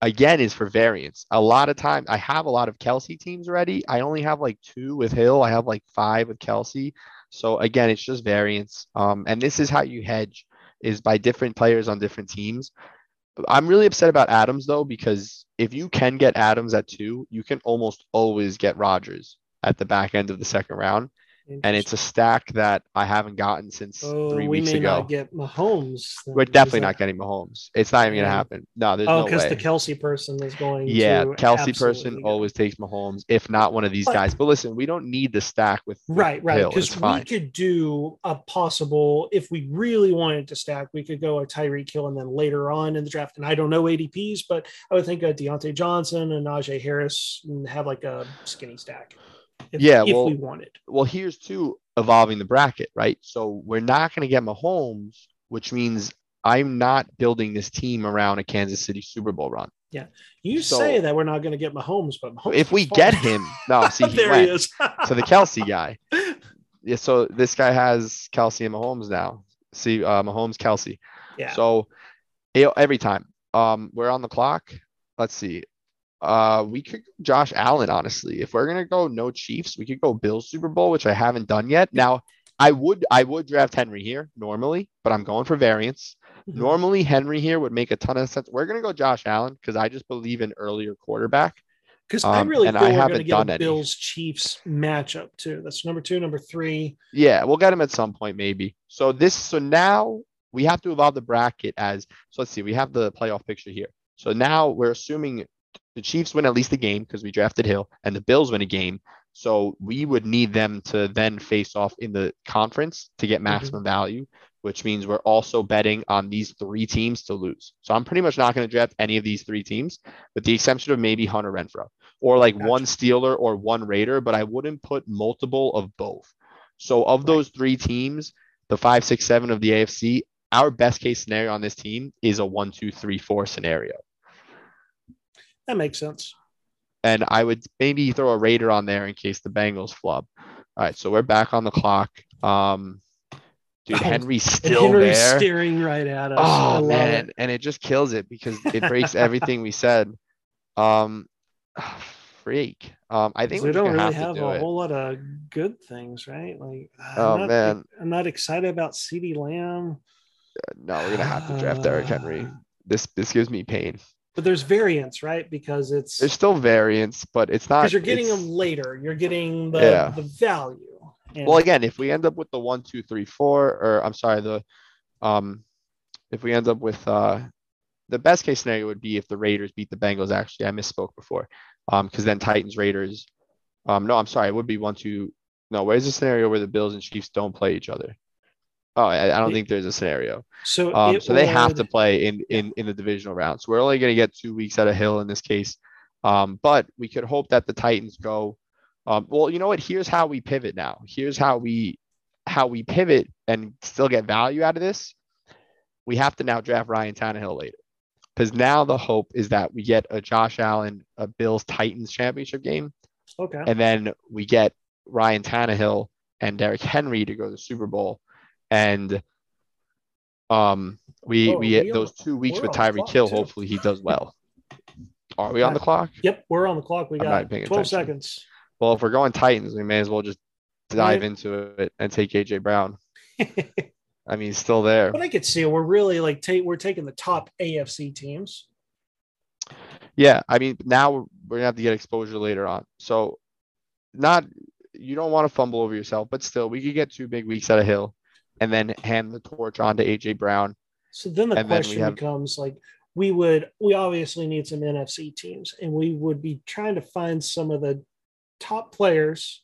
again is for variance. A lot of time I have a lot of Kelsey teams already. I only have like two with Hill. I have like five with Kelsey. So again, it's just variance. Um, and this is how you hedge, is by different players on different teams. I'm really upset about Adams though, because if you can get Adams at two, you can almost always get Rodgers at the back end of the second round. And it's a stack that I haven't gotten since oh, three we weeks may ago. Not get Mahomes. Then. We're definitely not getting Mahomes. It's not even yeah. going to happen. No, there's oh, no way. Oh, because the Kelsey person is going yeah, to. Yeah, Kelsey person always takes Mahomes, if not one of these but, guys. But listen, we don't need the stack with Right, right. Because we could do a possible, if we really wanted to stack, we could go a Tyreek Hill and then later on in the draft. And I don't know A D Ps, but I would think a D'Onta Johnson and Najee Harris and have like a skinny stack. If, yeah, if well, we wanted. Well, here's too evolving the bracket, right? So we're not going to get Mahomes, which means I'm not building this team around a Kansas City Super Bowl run. Yeah, you so, say that we're not going to get Mahomes, but Mahomes if we get him, no, see, he there went. He is. So the Kelsey guy, yeah. So this guy has Kelsey and Mahomes now. See, uh, Mahomes, Kelsey. Yeah. So every time, um, we're on the clock. Let's see. Uh, we could go Josh Allen, honestly. If we're gonna go no Chiefs, we could go Bills Super Bowl, which I haven't done yet. Now, I would I would draft Henry here normally, but I'm going for variance. Mm-hmm. Normally, Henry here would make a ton of sense. We're gonna go Josh Allen because I just believe in earlier quarterback. Because um, I really and feel I we're haven't get done a Bills Chiefs matchup too. That's number two, number three. Yeah, we'll get him at some point maybe. So this so now we have to evolve the bracket as, so let's see, we have the playoff picture here. So now we're assuming the Chiefs win at least a game because we drafted Hill, and the Bills win a game. So we would need them to then face off in the conference to get maximum mm-hmm. value, which means we're also betting on these three teams to lose. So I'm pretty much not going to draft any of these three teams, with the exception of maybe Hunter Renfrow or like gotcha. one Steeler or one Raider, but I wouldn't put multiple of both. So of right. those three teams, the five, six, seven of the A F C, our best case scenario on this team is a one, two, three, four scenario. That makes sense. And I would maybe throw a Raider on there in case the Bengals flub. All right, so we're back on the clock. Um, dude, Henry's still Henry's there. Staring right at us. Oh, man. It. And it just kills it because it breaks everything we said. Um, freak. Um, I think we don't really have, have do a it. whole lot of good things, right? Like, I'm oh, not, man. I'm not excited about CeeDee Lamb. No, we're going to have to draft uh, Derrick Henry. This, this gives me pain. But there's variance, right? Because it's there's still variance, but it's not because you're getting them later. You're getting the, yeah. the value. And well, again, if we end up with the one, two, three, four, or I'm sorry, the um, if we end up with uh, the best case scenario would be if the Raiders beat the Bengals. Actually, I misspoke before, um, because then Titans, Raiders, um, no, I'm sorry, it would be one, two. No, where's the scenario where the Bills and Chiefs don't play each other? Oh, I, I don't think there's a scenario. So, um, so they would... have to play in, in, in the divisional round. So we're only going to get two weeks out of Hill in this case. Um, but we could hope that the Titans go. Um, well, you know what? Here's how we pivot now. Here's how we how we pivot and still get value out of this. We have to now draft Ryan Tannehill later, because now the hope is that we get a Josh Allen, a Bills Titans championship game. Okay. And then we get Ryan Tannehill and Derrick Henry to go to the Super Bowl. And um, we oh, we get those two weeks with Tyreek Hill. Too. Hopefully, he does well. Are we on the clock? Yep, we're on the clock. We got twelve attention. seconds. Well, if we're going Titans, we may as well just dive right. into it and take A J Brown. I mean, he's still there. But I could see it. We're really like ta- we're taking the top A F C teams. Yeah, I mean, now we're, we're gonna have to get exposure later on. So, not you don't want to fumble over yourself, but still, we could get two big weeks out of Hill. And then hand the torch on to A J Brown. So then the and question then have... becomes like, we would, we obviously need some N F C teams, and we would be trying to find some of the top players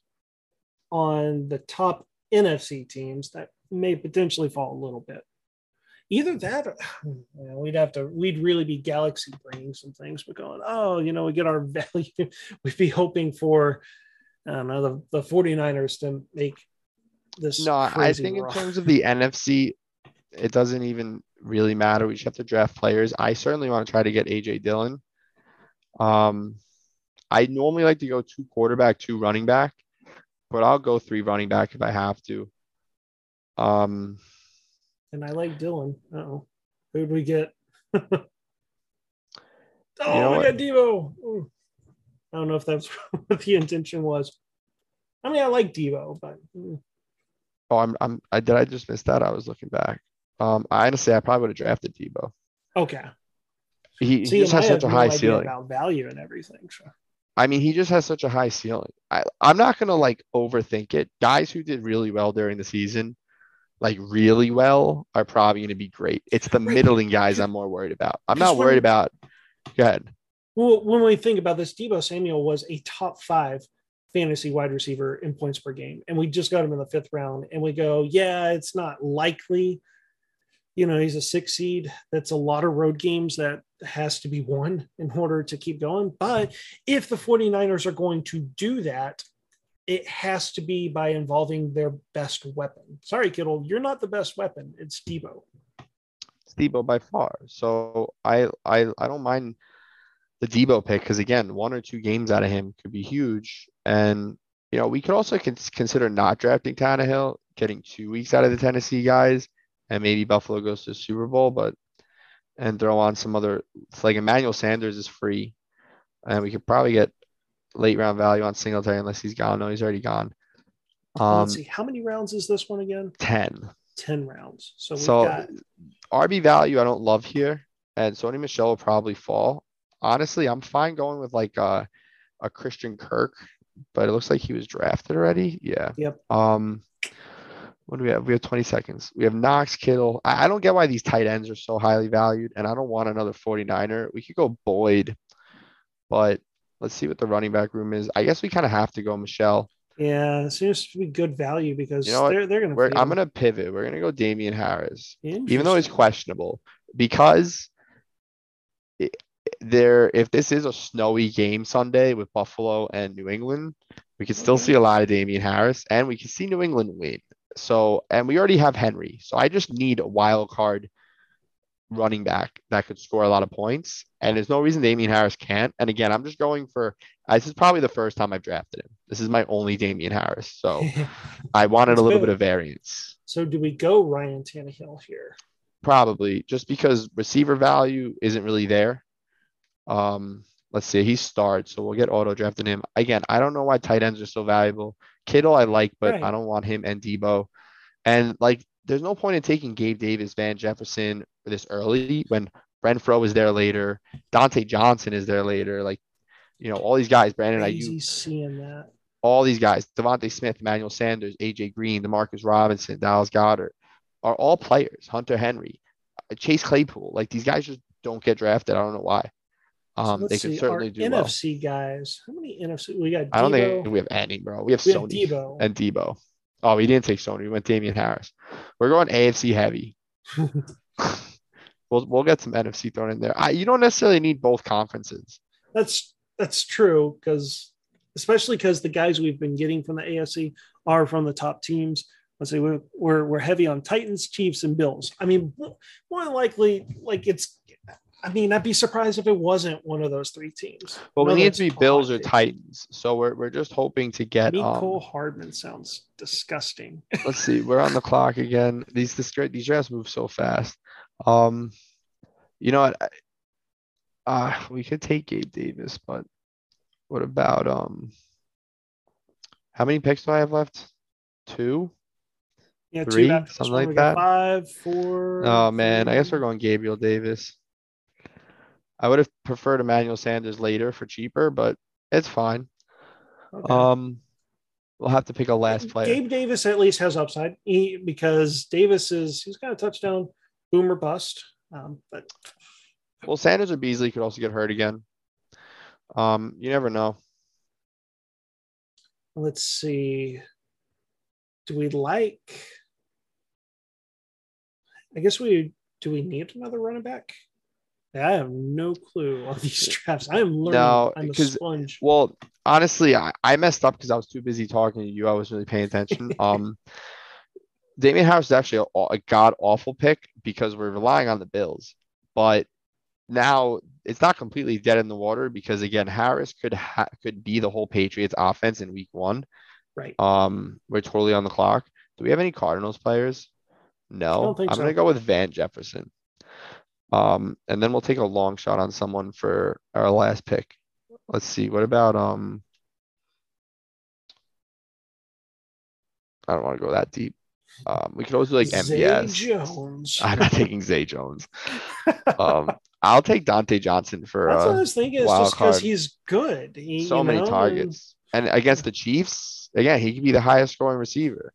on the top N F C teams that may potentially fall a little bit. Either that, or, you know, we'd have to, we'd really be galaxy bringing some things, but going, oh, you know, we get our value. We'd be hoping for, I don't know, the, the 49ers to make. This no, I think rock. in terms of the N F C, it doesn't even really matter. We just have to draft players. I certainly want to try to get A J Dillon. Um, I normally like to go two quarterback, two running back, but I'll go three running back if I have to. Um, and I like Dillon. Uh-oh. Who'd we get? oh, you know we what? got Deebo. Ooh. I don't know if that's what the intention was. I mean, I like Deebo, but... Mm. Oh, I'm, I'm, I did. I just missed that. I was looking back. Um, honestly, I probably would have drafted Deebo. Okay. He, so he just has such a no high ceiling about value and everything. So. I mean, he just has such a high ceiling. I, I'm not going to like overthink it. Guys who did really well during the season, like really well, are probably going to be great. It's the right. middling guys I'm more worried about. I'm not worried when, about. Go ahead. Well, when we think about this, Deebo Samuel was a top five fantasy wide receiver in points per game, and we just got him in the fifth round, and we go, yeah, it's not likely, you know, he's a six seed. That's a lot of road games that has to be won in order to keep going. But if the 49ers are going to do that, it has to be by involving their best weapon. Sorry, Kittle, you're not the best weapon. It's Deebo. It's Deebo by far. So I I I don't mind the Deebo pick, because again, one or two games out of him could be huge. And, you know, we could also cons- consider not drafting Tannehill, getting two weeks out of the Tennessee guys, and maybe Buffalo goes to the Super Bowl, but, and throw on some other, like Emmanuel Sanders is free, and we could probably get late round value on Singletary unless he's gone. No, he's already gone. Um, Let's see, how many rounds is this one again? ten ten rounds. So, we've so got... R B value I don't love here, and Sony Michel will probably fall. Honestly, I'm fine going with like a, a Christian Kirk, but it looks like he was drafted already. Yeah. Yep. Um, What do we have? We have twenty seconds. We have Knox, Kittle. I, I don't get why these tight ends are so highly valued, and I don't want another forty-niner. We could go Boyd, but let's see what the running back room is. I guess we kind of have to go Michel. Yeah, it seems to be good value because you know they're, they're going to – I'm going to pivot. We're going to go Damian Harris, even though he's questionable, because it, there, if this is a snowy game Sunday with Buffalo and New England, we could still see a lot of Damian Harris, and we can see New England win. So, and we already have Henry. So I just need a wild card running back that could score a lot of points. And there's no reason Damian Harris can't. And again, I'm just going for, this is probably the first time I've drafted him. This is my only Damian Harris. So I wanted That's a little good. bit of variance. So do we go Ryan Tannehill here? Probably, just because receiver value isn't really there. Um, let's see. He starts, so we'll get auto drafting him. Again, I don't know why tight ends are so valuable. Kittle I like, but right. I don't want him and Deebo. And, like, there's no point in taking Gabe Davis, Van Jefferson this early when Renfrow is there later. Dante Johnson is there later. Like, you know, all these guys, Brandon Ayuk, seeing that. All these guys, Devontae Smith, Emmanuel Sanders, A J Green, DeMarcus Robinson, Dallas Goedert are all players. Hunter Henry, Chase Claypool. Like, these guys just don't get drafted. I don't know why. Um, so they could certainly do N F C well. Guys. How many N F C we got? Deebo. I don't think we have any, bro. We have we Sony have Deebo. and Deebo. Oh, we didn't take Sony. We went Damian Harris. We're going A F C heavy. we'll we'll get some N F C thrown in there. I, you don't necessarily need both conferences. That's that's true, because especially because the guys we've been getting from the A F C are from the top teams. Let's say we're we're we're heavy on Titans, Chiefs, and Bills. I mean, more than likely, like it's. I mean, I'd be surprised if it wasn't one of those three teams. Well, we need to be Bills or Titans. So we're we're just hoping to get. Nicole um, Hardman sounds disgusting. Let's see. We're on the clock again. These this, these drafts move so fast. Um, you know what? Uh, we could take Gabe Davis, but what about um? How many picks do I have left? Two. Yeah, three. Two something like that. Five, four. Oh man, three. I guess we're going Gabriel Davis. I would have preferred Emmanuel Sanders later for cheaper, but it's fine. Okay. Um, we'll have to pick a last player. Gabe Davis at least has upside he, because Davis is he's got a touchdown, boom or bust. Um, but well, Sanders or Beasley could also get hurt again. Um, you never know. Let's see. Do we like? I guess we do. We need another running back. I have no clue on these drafts. I am learning. No, I'm a sponge. Well, honestly, I, I messed up because I was too busy talking to you. I wasn't really paying attention. um, Damian Harris is actually a, a god-awful pick because we're relying on the Bills. But now it's not completely dead in the water because, again, Harris could ha- could be the whole Patriots offense in week one. Right. Um, we're totally on the clock. Do we have any Cardinals players? No. I'm so. going to go with Van Jefferson. Um, and then we'll take a long shot on someone for our last pick. Let's see. What about, um, I don't want to go that deep. Um, we could always do like M V S. Zay Jones. I'm not taking Zay Jones. um, I'll take Dante Johnson for, that's uh, what I was thinking. It's just because he's good. He, so you know, many targets. And against the Chiefs, again, he could be the highest scoring receiver.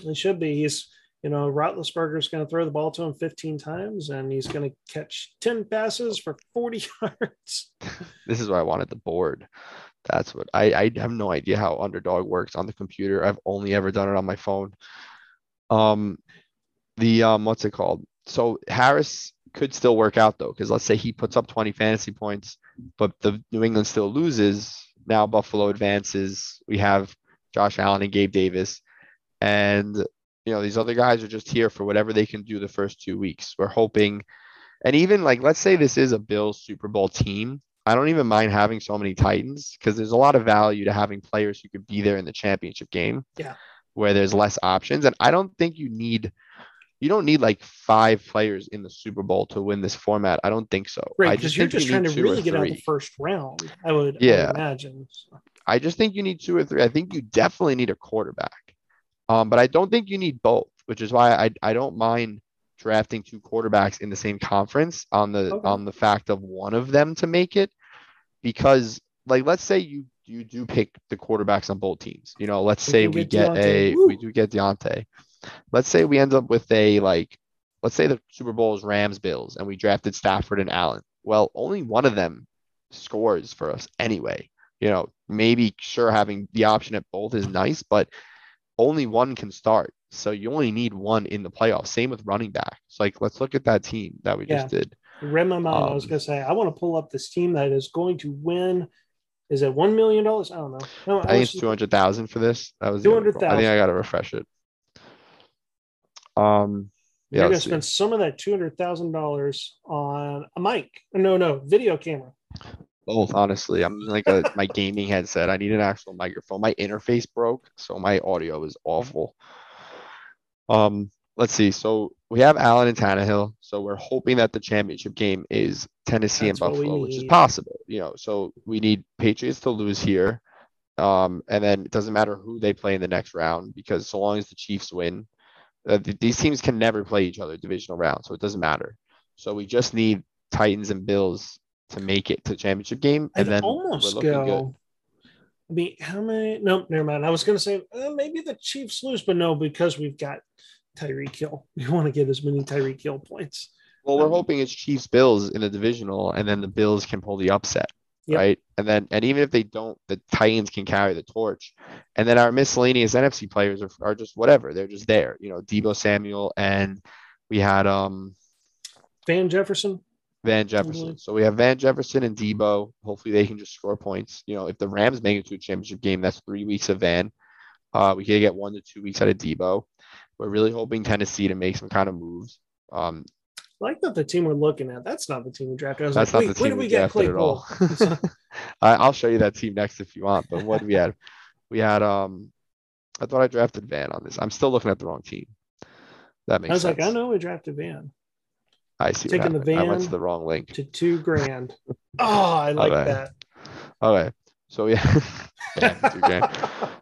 He should be. He's, You know, Roethlisberger is going to throw the ball to him fifteen times, and he's going to catch ten passes for forty yards. This is why I wanted the board. That's what I, I have no idea how Underdog works on the computer. I've only ever done it on my phone. Um, the um, what's it called? So Harris could still work out though, because let's say he puts up twenty fantasy points, but the New England still loses. Now Buffalo advances. We have Josh Allen and Gabe Davis, and you know, these other guys are just here for whatever they can do the first two weeks. We're hoping, and even like, let's say this is a Bills Super Bowl team. I don't even mind having so many Titans because there's a lot of value to having players who could be there in the championship game yeah. where there's less options. And I don't think you need, you don't need like five players in the Super Bowl to win this format. I don't think so. Right, because you're just you trying to really get out of the first round, I would, yeah. I would imagine. So. I just think you need two or three. I think you definitely need a quarterback. Um, but I don't think you need both, which is why I I don't mind drafting two quarterbacks in the same conference on the okay. on the fact of one of them to make it, because like let's say you you do pick the quarterbacks on both teams, you know, let's we say we get, get a Woo. we do get Deontay, Let's say we end up with a, like, let's say the Super Bowl is Rams Bills and we drafted Stafford and Allen. Well, only one of them scores for us anyway. You know, maybe sure having the option at both is nice, but only one can start. So you only need one in the playoffs. Same with running back. It's like, let's look at that team that we yeah. just did. Rem um, I was going to say, I want to pull up this team that is going to win. Is it one million dollars? I don't know. No, I, I think it's two hundred thousand dollars for this. That was two hundred thousand dollars. I think I got to refresh it. Um, yeah, You're going to spend some of that two hundred thousand dollars on a mic. No, no, video camera. Both, honestly. I'm like a, my gaming headset. I need an actual microphone. My interface broke, so my audio is awful. Um, let's see. So we have Allen and Tannehill. So we're hoping that the championship game is Tennessee That's and Buffalo, which is possible. You know, so we need Patriots to lose here. Um, and then it doesn't matter who they play in the next round, because so long as the Chiefs win, uh, th- these teams can never play each other divisional round. So it doesn't matter. So we just need Titans and Bills to make it to the championship game. And I'd then almost we're looking go. Good. I mean, how many? No, never mind. I was going to say uh, maybe the Chiefs lose, but no, because we've got Tyreek Hill. We want to get as many Tyreek Hill points. Well, we're um, hoping it's Chiefs Bills in the divisional, and then the Bills can pull the upset, yep. right? And then, and even if they don't, the Titans can carry the torch. And then our miscellaneous N F C players are, are just whatever. They're just there, you know. Deebo Samuel, and we had um, Van Jefferson. Van Jefferson. Mm-hmm. So we have Van Jefferson and Deebo. Hopefully they can just score points. You know, if the Rams make it to a championship game, that's three weeks of Van. Uh, we could get one to two weeks out of Deebo. We're really hoping Tennessee to make some kind of moves. Um, I like that the team we're looking at, that's not the team we drafted. I was that's like, not the team did we, we get Claypool? I'll show you that team next if you want. But what did we have? We had, um, I thought I drafted Van on this. I'm still looking at the wrong team. That makes sense. I was sense. like, I know we drafted Van. I see. Taking the van I went to the wrong link. To two grand. Oh, I like okay. that. Okay. So yeah. yeah two grand.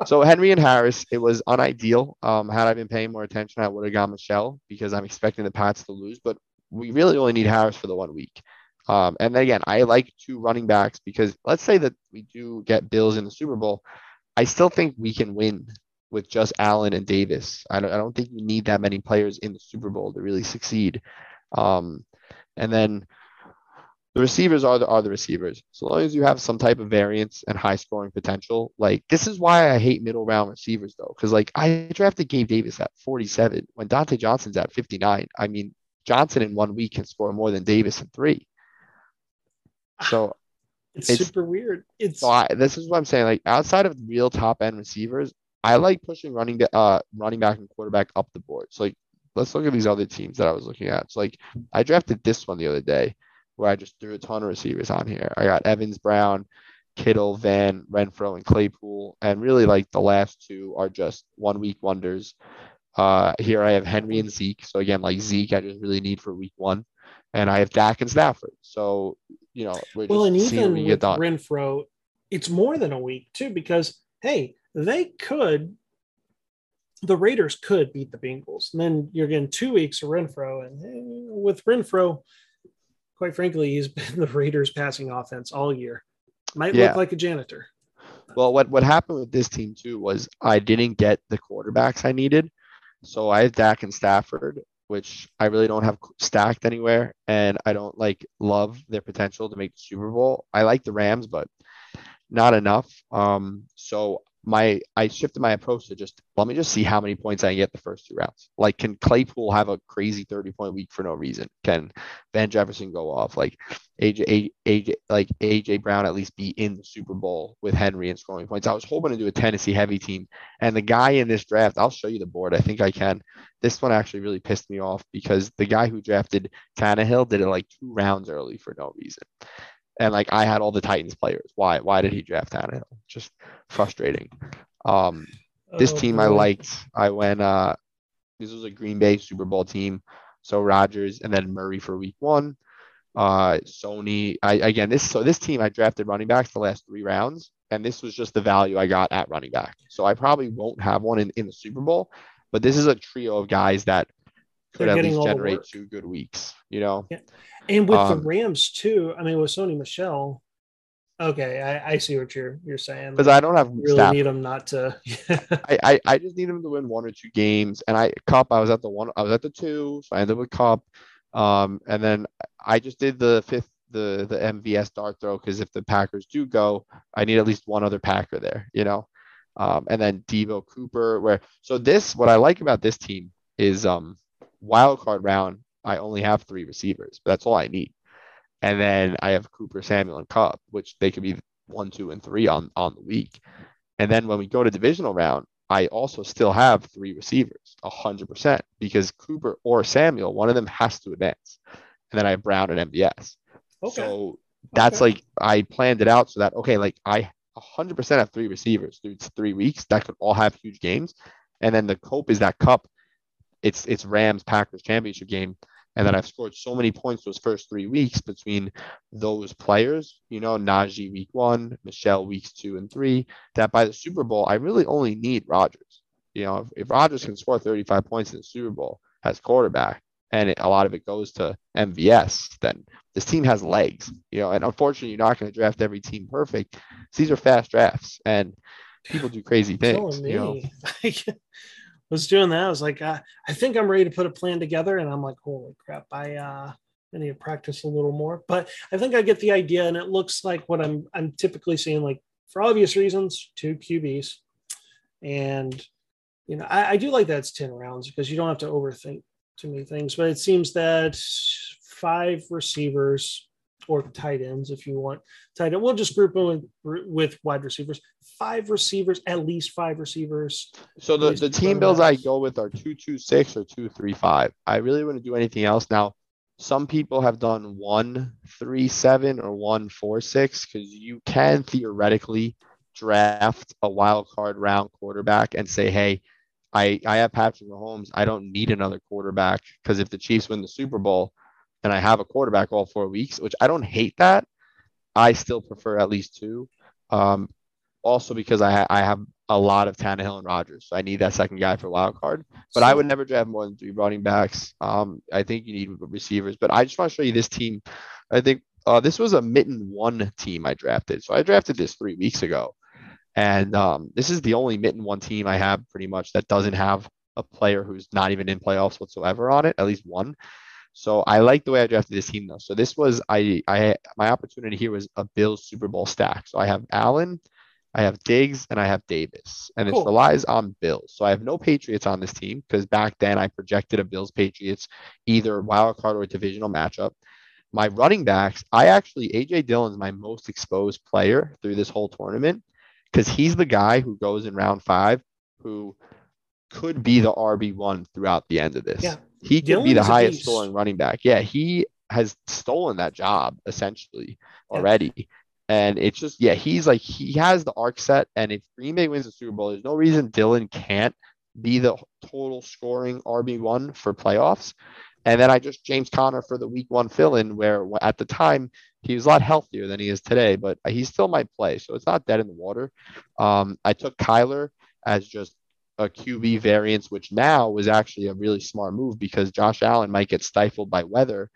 So Henry and Harris, it was unideal. Um, had I been paying more attention, I would have got Michelle, because I'm expecting the Pats to lose, but we really only need Harris for the one week. Um, and then again, I like two running backs, because let's say that we do get Bills in the Super Bowl. I still think we can win with just Allen and Davis. I don't I don't think you need that many players in the Super Bowl to really succeed. Um, and then the receivers are the, are the receivers. So long as you have some type of variance and high scoring potential, like this is why I hate middle round receivers though. Cause like I drafted Gabe Davis at forty-seven when Dante Johnson's at fifty-nine. I mean, Johnson in one week can score more than Davis in three. So it's, it's super weird. It's so I, this is what I'm saying. Like outside of real top end receivers, I like pushing running, to, uh, running back and quarterback up the board. So like, let's look at these other teams that I was looking at. So, like, I drafted this one the other day where I just threw a ton of receivers on here. I got Evans, Brown, Kittle, Van, Renfrow, and Claypool. And really, like, the last two are just one-week wonders. Uh, here I have Henry and Zeke. So, again, like, Zeke I just really need for week one. And I have Dak and Stafford. So, you know, we're well, just seeing what we get done. Well, and even with Renfrow, it's more than a week, too, because, hey, they could – the Raiders could beat the Bengals. And then you're getting two weeks of Renfrow. And with Renfrow, quite frankly, he's been the Raiders passing offense all year. Might yeah. look like a janitor. Well, what, what happened with this team, too, was I didn't get the quarterbacks I needed. So I have Dak and Stafford, which I really don't have stacked anywhere. And I don't, like, love their potential to make the Super Bowl. I like the Rams, but not enough. Um, so My I shifted my approach to just let me just see how many points I can get the first two rounds. Like, can Claypool have a crazy thirty point week for no reason? Can Van Jefferson go off? Like A J, A J, like A J Brown at least be in the Super Bowl with Henry and scoring points. I was hoping to do a Tennessee heavy team, and the guy in this draft, I'll show you the board. I think I can. This one actually really pissed me off because the guy who drafted Tannehill did it like two rounds early for no reason. And, like, I had all the Titans players. Why? Why did he draft Tannehill? Just frustrating. Um, this oh, team I liked. I went uh, – this was a Green Bay Super Bowl team. So, Rodgers and then Murray for week one. Uh, Sony – I again, this so this team I drafted running backs the last three rounds, and this was just the value I got at running back. So, I probably won't have one in, in the Super Bowl, but this is a trio of guys that – could at least generate two good weeks, you know? Yeah. And with um, the Rams, too, I mean, with Sony Michel, Okay, I, I see what you're you're saying. Because like, I don't have really Stafford. Need him not to. I, I I just need him to win one or two games. And I Kupp, I was at the one, I was at the two, so I ended up with Kupp. Um, and then I just did the fifth, the the M V S dart throw because if the Packers do go, I need at least one other Packer there, you know. Um, and then Deebo Cooper. Where so this what I like about this team is um wild card round. I only have three receivers, but that's all I need. And then I have Cooper, Samuel, and Kupp, which they could be one, two, and three on, on the week. And then when we go to divisional round, I also still have three receivers, one hundred percent, because Cooper or Samuel, one of them has to advance. And then I have Brown and M V S. Okay. So that's okay. Like I planned it out so that, okay, like I one hundred percent have three receivers through three weeks that could all have huge games. And then the hope is that Kupp, it's, it's Rams Packers championship game. And then I've scored so many points those first three weeks between those players, you know, Najee week one, Michel weeks two and three, that by the Super Bowl, I really only need Rodgers. You know, if, if Rodgers can score thirty-five points in the Super Bowl as quarterback, and it, a lot of it goes to M V S, then this team has legs, you know, and unfortunately, you're not going to draft every team perfect. These are fast drafts, and people do crazy things, you know. was doing that. I was like, uh, I think I'm ready to put a plan together. And I'm like, holy crap, I, uh, I need to practice a little more. But I think I get the idea. And it looks like what I'm I'm typically seeing, like, for obvious reasons, two Q Bs. And, you know, I, I do like that it's ten rounds because you don't have to overthink too many things. But it seems that five receivers or tight ends, if you want tight end, we'll just group them with, with wide receivers, five receivers, at least five receivers. So the, the team builds I go with are two, two, six or two, three, five. I really wouldn't do anything else. Now, some people have done one, three, seven or one, four, six, because you can theoretically draft a wild card round quarterback and say, hey, I, I have Patrick Mahomes. I don't need another quarterback because if the Chiefs win the Super Bowl, and I have a quarterback all four weeks, which I don't hate that. I still prefer at least two. Um, also because I, ha- I have a lot of Tannehill and Rodgers. So I need that second guy for wild card. But so, I would never draft more than three running backs. Um, I think you need receivers. But I just want to show you this team. I think uh, this was a mitten one team I drafted. So I drafted this three weeks ago. And um, this is the only mitten one team I have pretty much that doesn't have a player who's not even in playoffs whatsoever on it, at least one. So I like the way I drafted this team, though. So this was I I my opportunity here was a Bills Super Bowl stack. So I have Allen, I have Diggs, and I have Davis. And cool. It relies on Bills. So I have no Patriots on this team because back then I projected a Bills-Patriots either wild card or divisional matchup. My running backs, I actually, A J Dillon is my most exposed player through this whole tournament because he's the guy who goes in round five who could be the R B one throughout the end of this. Yeah. He could be the highest scoring running back. Yeah, he has stolen that job essentially already. Yeah. And it's just, yeah, he's like, he has the arc set. And if Green Bay wins the Super Bowl, there's no reason Dillon can't be the total scoring R B one for playoffs. And then I just James Conner for the week one fill-in where at the time he was a lot healthier than he is today, but he still might play. So it's not dead in the water. Um, I took Kyler as just a Q B variance, which now was actually a really smart move because Josh Allen might get stifled by weather.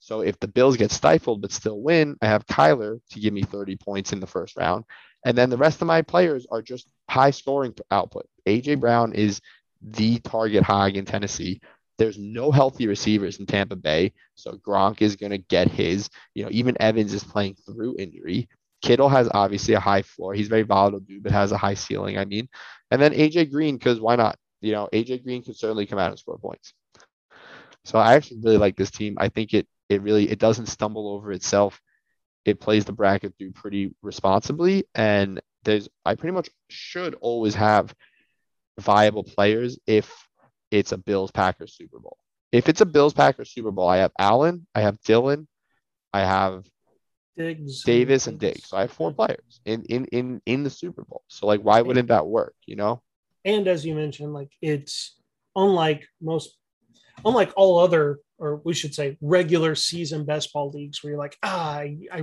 So if the Bills get stifled but still win, I have Kyler to give me thirty points in the first round. And then the rest of my players are just high scoring output. A J Brown is the target hog in Tennessee. There's no healthy receivers in Tampa Bay. So Gronk is going to get his, you know, even Evans is playing through injury. Kittle has obviously a high floor. He's very volatile dude, but has a high ceiling, I mean. And then A J Green, because why not? You know, A J Green could certainly come out and score points. So I actually really like this team. I think it it really, it doesn't stumble over itself. It plays the bracket through pretty responsibly. And there's, I pretty much should always have viable players if it's a Bills-Packers Super Bowl. If it's a Bills-Packers Super Bowl, I have Allen, I have Dillon, I have Diggs. Davis and Diggs. So I have four players in, in, in, in the Super Bowl. So like, why wouldn't that work? You know? And as you mentioned, like it's unlike most, unlike all other, or we should say regular season best ball leagues where you're like, ah, I, I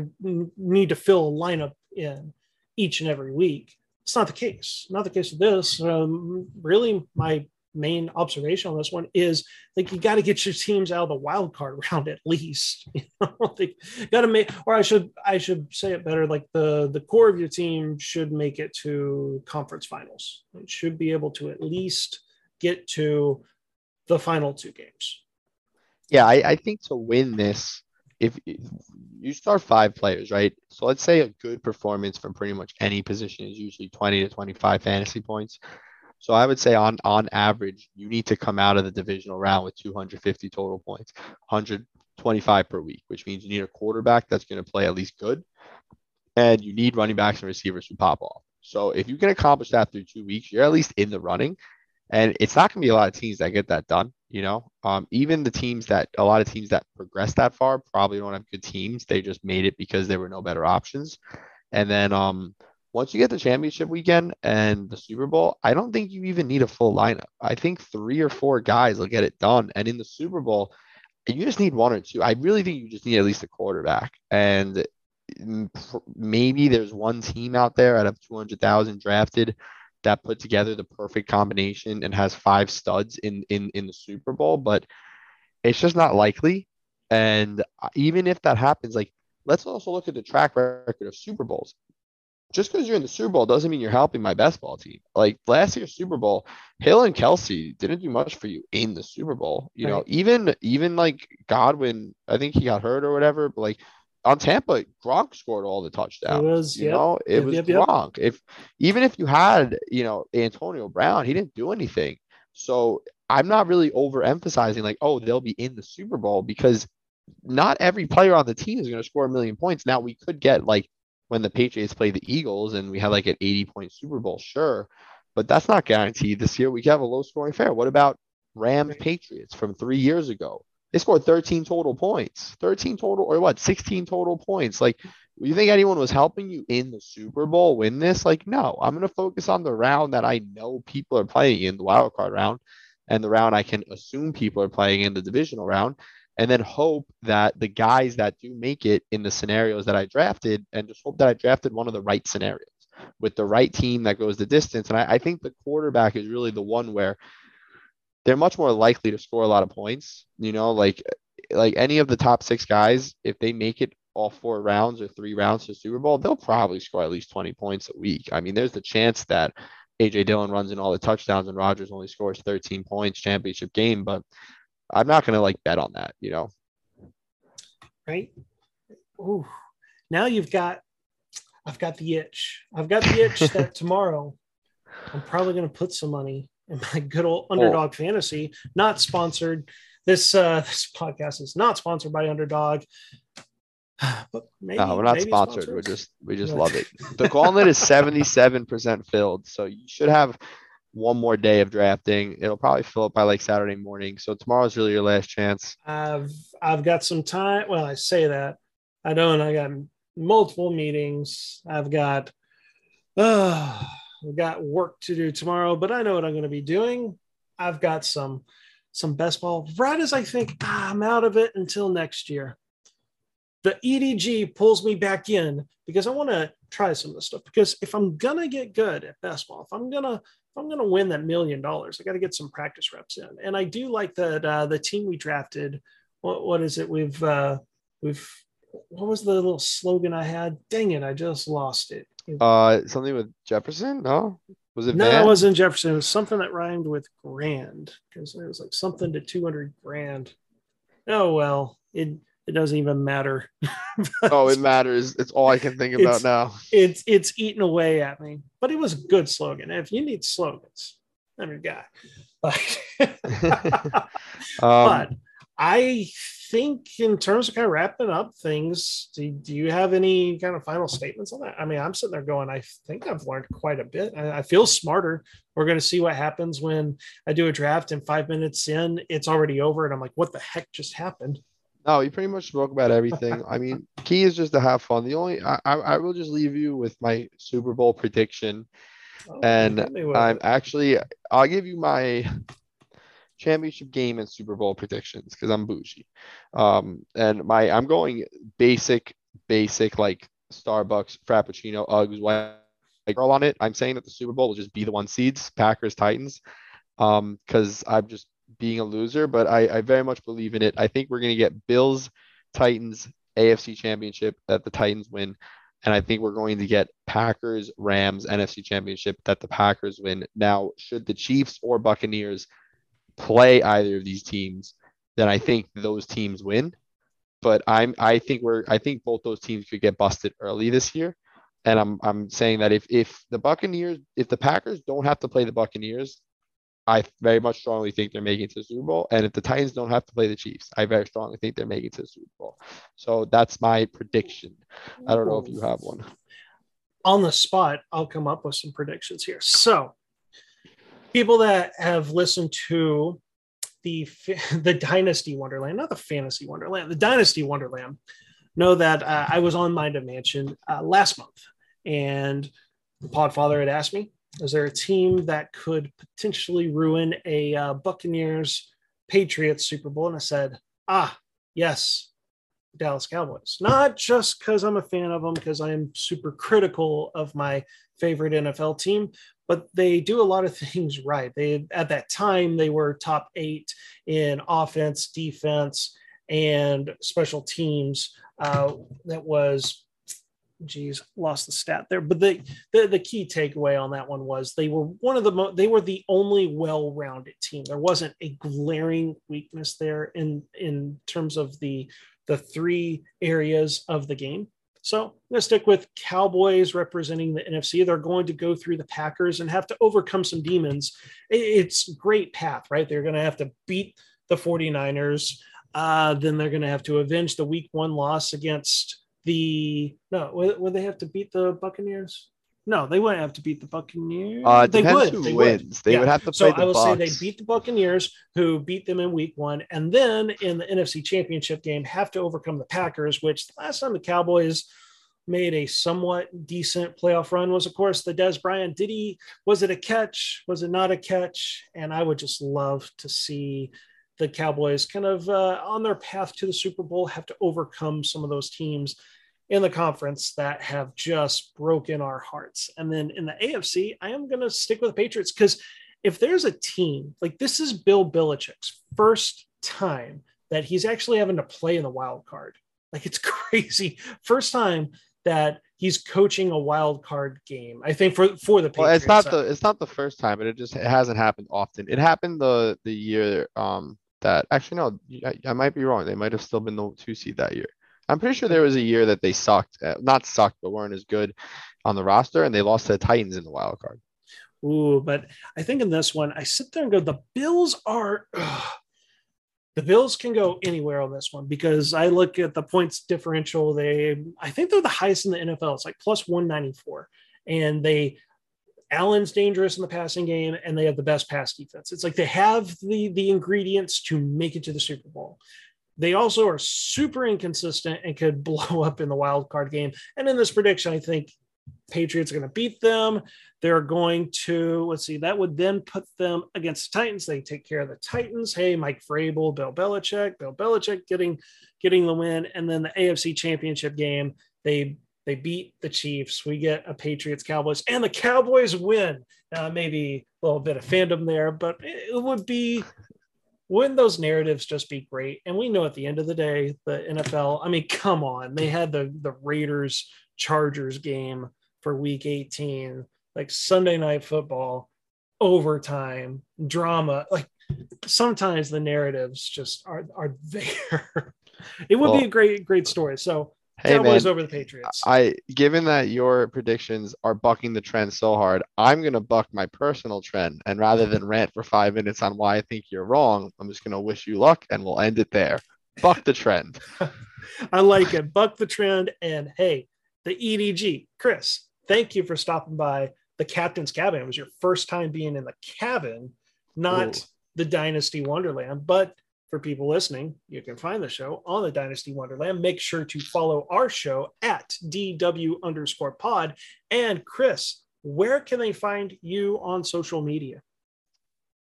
need to fill a lineup in each and every week. It's not the case. Not the case of this. Um, really my main observation on this one is, like, you got to get your teams out of the wild card round at least. You know, they got to make, or I should I should say it better, like the the core of your team should make it to conference finals. It should be able to at least get to the final two games. Yeah, I, I think to win this, if you start five players, right? So let's say a good performance from pretty much any position is usually twenty to twenty-five fantasy points. So I would say on, on average, you need to come out of the divisional round with two hundred fifty total points, one hundred twenty-five per week, which means you need a quarterback that's going to play at least good. And you need running backs and receivers who pop off. So if you can accomplish that through two weeks, you're at least in the running. And it's not going to be a lot of teams that get that done. You know, um, even the teams that a lot of teams that progress that far probably don't have good teams. They just made it because there were no better options. And then um, once you get the championship weekend and the Super Bowl, I don't think you even need a full lineup. I think three or four guys will get it done. And in the Super Bowl, you just need one or two. I really think you just need at least a quarterback. And maybe there's one team out there out of two hundred thousand drafted that put together the perfect combination and has five studs in, in, in the Super Bowl, but it's just not likely. And even if that happens, like, let's also look at the track record of Super Bowls. Just because you're in the Super Bowl doesn't mean you're helping my best ball team. Like last year's Super Bowl, Hill and Kelsey didn't do much for you in the Super Bowl. You right. know, even, even like Godwin, I think he got hurt or whatever, but like, on Tampa, Gronk scored all the touchdowns. It was, you yep. know, it yep, was yep, Gronk. Yep. If even if you had, you know, Antonio Brown, he didn't do anything. So I'm not really overemphasizing like, oh, they'll be in the Super Bowl, because not every player on the team is going to score a million points. Now we could get like when the Patriots play the Eagles and we had like an eighty point Super Bowl, sure, but that's not guaranteed this year. We could have a low scoring affair. What about Rams Patriots from three years ago? They scored thirteen total points, thirteen total or what, sixteen total points. Like, you think anyone was helping you in the Super Bowl win this? Like, no, I'm going to focus on the round that I know people are playing in, the wild card round, and the round I can assume people are playing in, the divisional round, and then hope that the guys that do make it in the scenarios that I drafted, and just hope that I drafted one of the right scenarios with the right team that goes the distance. And I, I think the quarterback is really the one where they're much more likely to score a lot of points. You know, like, like any of the top six guys, if they make it all four rounds or three rounds to the Super Bowl, they'll probably score at least twenty points a week. I mean, there's the chance that A J Dillon runs in all the touchdowns and Rodgers only scores thirteen points championship game, but I'm not going to like bet on that, you know? Right. Ooh, now you've got, I've got the itch. I've got the itch that tomorrow I'm probably going to put some money in my good old Underdog oh. Fantasy, not sponsored. This uh, this podcast is not sponsored by Underdog. But maybe, no, we're not maybe sponsored. Sponsors. We're just we just yeah. love it. The gauntlet is seventy-seven percent filled, so you should have one more day of drafting. It'll probably fill up by like Saturday morning. So tomorrow's really your last chance. I've I've got some time. Well, I say that I don't. I got multiple meetings. I've got. Uh, We've got work to do tomorrow, but I know what I'm going to be doing. I've got some some best ball right as I think ah, I'm out of it until next year. The E D G pulls me back in because I want to try some of this stuff. Because if I'm gonna get good at best ball, if I'm gonna if I'm gonna win that million dollars, I got to get some practice reps in. And I do like that uh, the team we drafted. What what is it? We've uh, we've what was the little slogan I had? Dang it! I just lost it. Uh, something with Jefferson? No, was it? No, Van? It wasn't Jefferson. It was something that rhymed with grand, because it was like something to two hundred grand. Oh well, it it doesn't even matter. Oh, it matters. It's all I can think about it's, now. It's it's eating away at me, but it was a good slogan. If you need slogans, I'm your guy. But, um, but I think in terms of kind of wrapping up things, do, do you have any kind of final statements on that? I mean, I'm sitting there going, I think I've learned quite a bit. I, I feel smarter. We're going to see what happens when I do a draft and five minutes in, it's already over. And I'm like, what the heck just happened? No, you pretty much spoke about everything. I mean, key is just to have fun. The only, I, I, I will just leave you with my Super Bowl prediction. Oh, and anyway. I'm actually, I'll give you my championship game and Super Bowl predictions because I'm bougie. Um, and my I'm going basic, basic like Starbucks, Frappuccino, Uggs, white girl on it. I'm saying that the Super Bowl will just be the one seeds, Packers, Titans. um, because I'm just being a loser, but I, I very much believe in it. I think we're going to get Bills, Titans, A F C Championship that the Titans win. And I think we're going to get Packers, Rams, N F C Championship that the Packers win. Now, should the Chiefs or Buccaneers play either of these teams, then I think those teams win. But I'm I think we're I think both those teams could get busted early this year. And I'm I'm saying that if if the Buccaneers, if the Packers don't have to play the Buccaneers, I very much strongly think they're making it to the Super Bowl. And if the Titans don't have to play the Chiefs, I very strongly think they're making it to the Super Bowl. So that's my prediction. I don't know if you have one. On the spot, I'll come up with some predictions here. So people that have listened to the the Dynasty Wonderland, not the Fantasy Wonderland, the Dynasty Wonderland, know that uh, I was on Mind of Mansion uh, last month. And the Podfather had asked me, is there a team that could potentially ruin a uh, Buccaneers Patriots Super Bowl? And I said, ah, yes, Dallas Cowboys. Not just because I'm a fan of them, because I am super critical of my favorite N F L team, but they do a lot of things right. They, at that time, they were top eight in offense, defense, and special teams. Uh, that was Geez, lost the stat there. But the, the the key takeaway on that one was they were one of the mo- they were the only well-rounded team. There wasn't a glaring weakness there in in terms of the the three areas of the game. So I'm gonna stick with Cowboys representing the N F C. They're going to go through the Packers and have to overcome some demons. It's a great path, right? They're gonna have to beat the forty-niners. Uh, then they're gonna have to avenge the week one loss against The no, would they have to beat the Buccaneers? No, they wouldn't have to beat the Buccaneers. Uh, they would. Who they wins. Would. They yeah. would have to play so the Bucs. So I will Bucs. say they beat the Buccaneers, who beat them in Week One, and then in the N F C Championship game have to overcome the Packers. Which the last time the Cowboys made a somewhat decent playoff run was, of course, the Dez Bryant. Did he? Was it a catch? Was it not a catch? And I would just love to see the Cowboys kind of uh, on their path to the Super Bowl have to overcome some of those teams in the conference that have just broken our hearts. And then in the A F C, I am going to stick with the Patriots, because if there's a team, like, this is Bill Belichick's first time that he's actually having to play in the wild card. Like, it's crazy. First time that he's coaching a wild card game, I think, for, for the Patriots. Well, it's not the, it's not the first time, but it just it hasn't happened often. It happened the, the year um, that actually, no, I, I might be wrong. They might've still been the two seed that year. I'm pretty sure there was a year that they sucked, not sucked, but weren't as good on the roster, and they lost to the Titans in the wild card. Ooh, but I think in this one, I sit there and go, the Bills are, ugh, the Bills can go anywhere on this one, because I look at the points differential. They, I think they're the highest in the N F L. It's like plus one ninety-four, and they, Allen's dangerous in the passing game, and they have the best pass defense. It's like they have the the ingredients to make it to the Super Bowl. They also are super inconsistent and could blow up in the wild card game. And in this prediction, I think Patriots are going to beat them. They're going to, let's see, that would then put them against the Titans. They take care of the Titans. Hey, Mike Vrabel, Bill Belichick, Bill Belichick getting, getting the win. And then the A F C Championship game, they, they beat the Chiefs. We get a Patriots Cowboys, and the Cowboys win. Now, maybe a little bit of fandom there, but it would be, wouldn't those narratives just be great? And we know at the end of the day, the N F L, I mean, come on. They had the, the Raiders-Chargers game for Week eighteen, like Sunday Night Football, overtime, drama. Like, sometimes the narratives just are, are there. It would well, be a great, great story. So hey, Cowboys man, over the Patriots. I, given that your predictions are bucking the trend so hard, I'm going to buck my personal trend. And rather than rant for five minutes on why I think you're wrong, I'm just going to wish you luck, and we'll end it there. Buck the trend. I like it. Buck the trend. And hey, the E D G, Chris, thank you for stopping by the Captain's Cabin. It was your first time being in the cabin, not Ooh. the Dynasty Wonderland, but for people listening, you can find the show on the Dynasty Wonderland. Make sure to follow our show at D W underscore pod. And Chris, where can they find you on social media?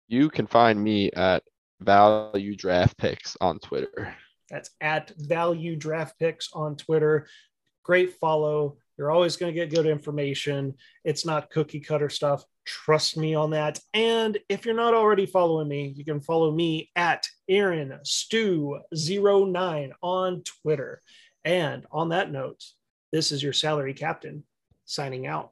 You can find me at Value Draft Picks on Twitter. That's at Value Draft Picks on Twitter. Great follow. You're always going to get good information. It's not cookie cutter stuff. Trust me on that. And if you're not already following me, you can follow me at Aaron Stew zero nine on Twitter. And on that note, this is your salary captain signing out.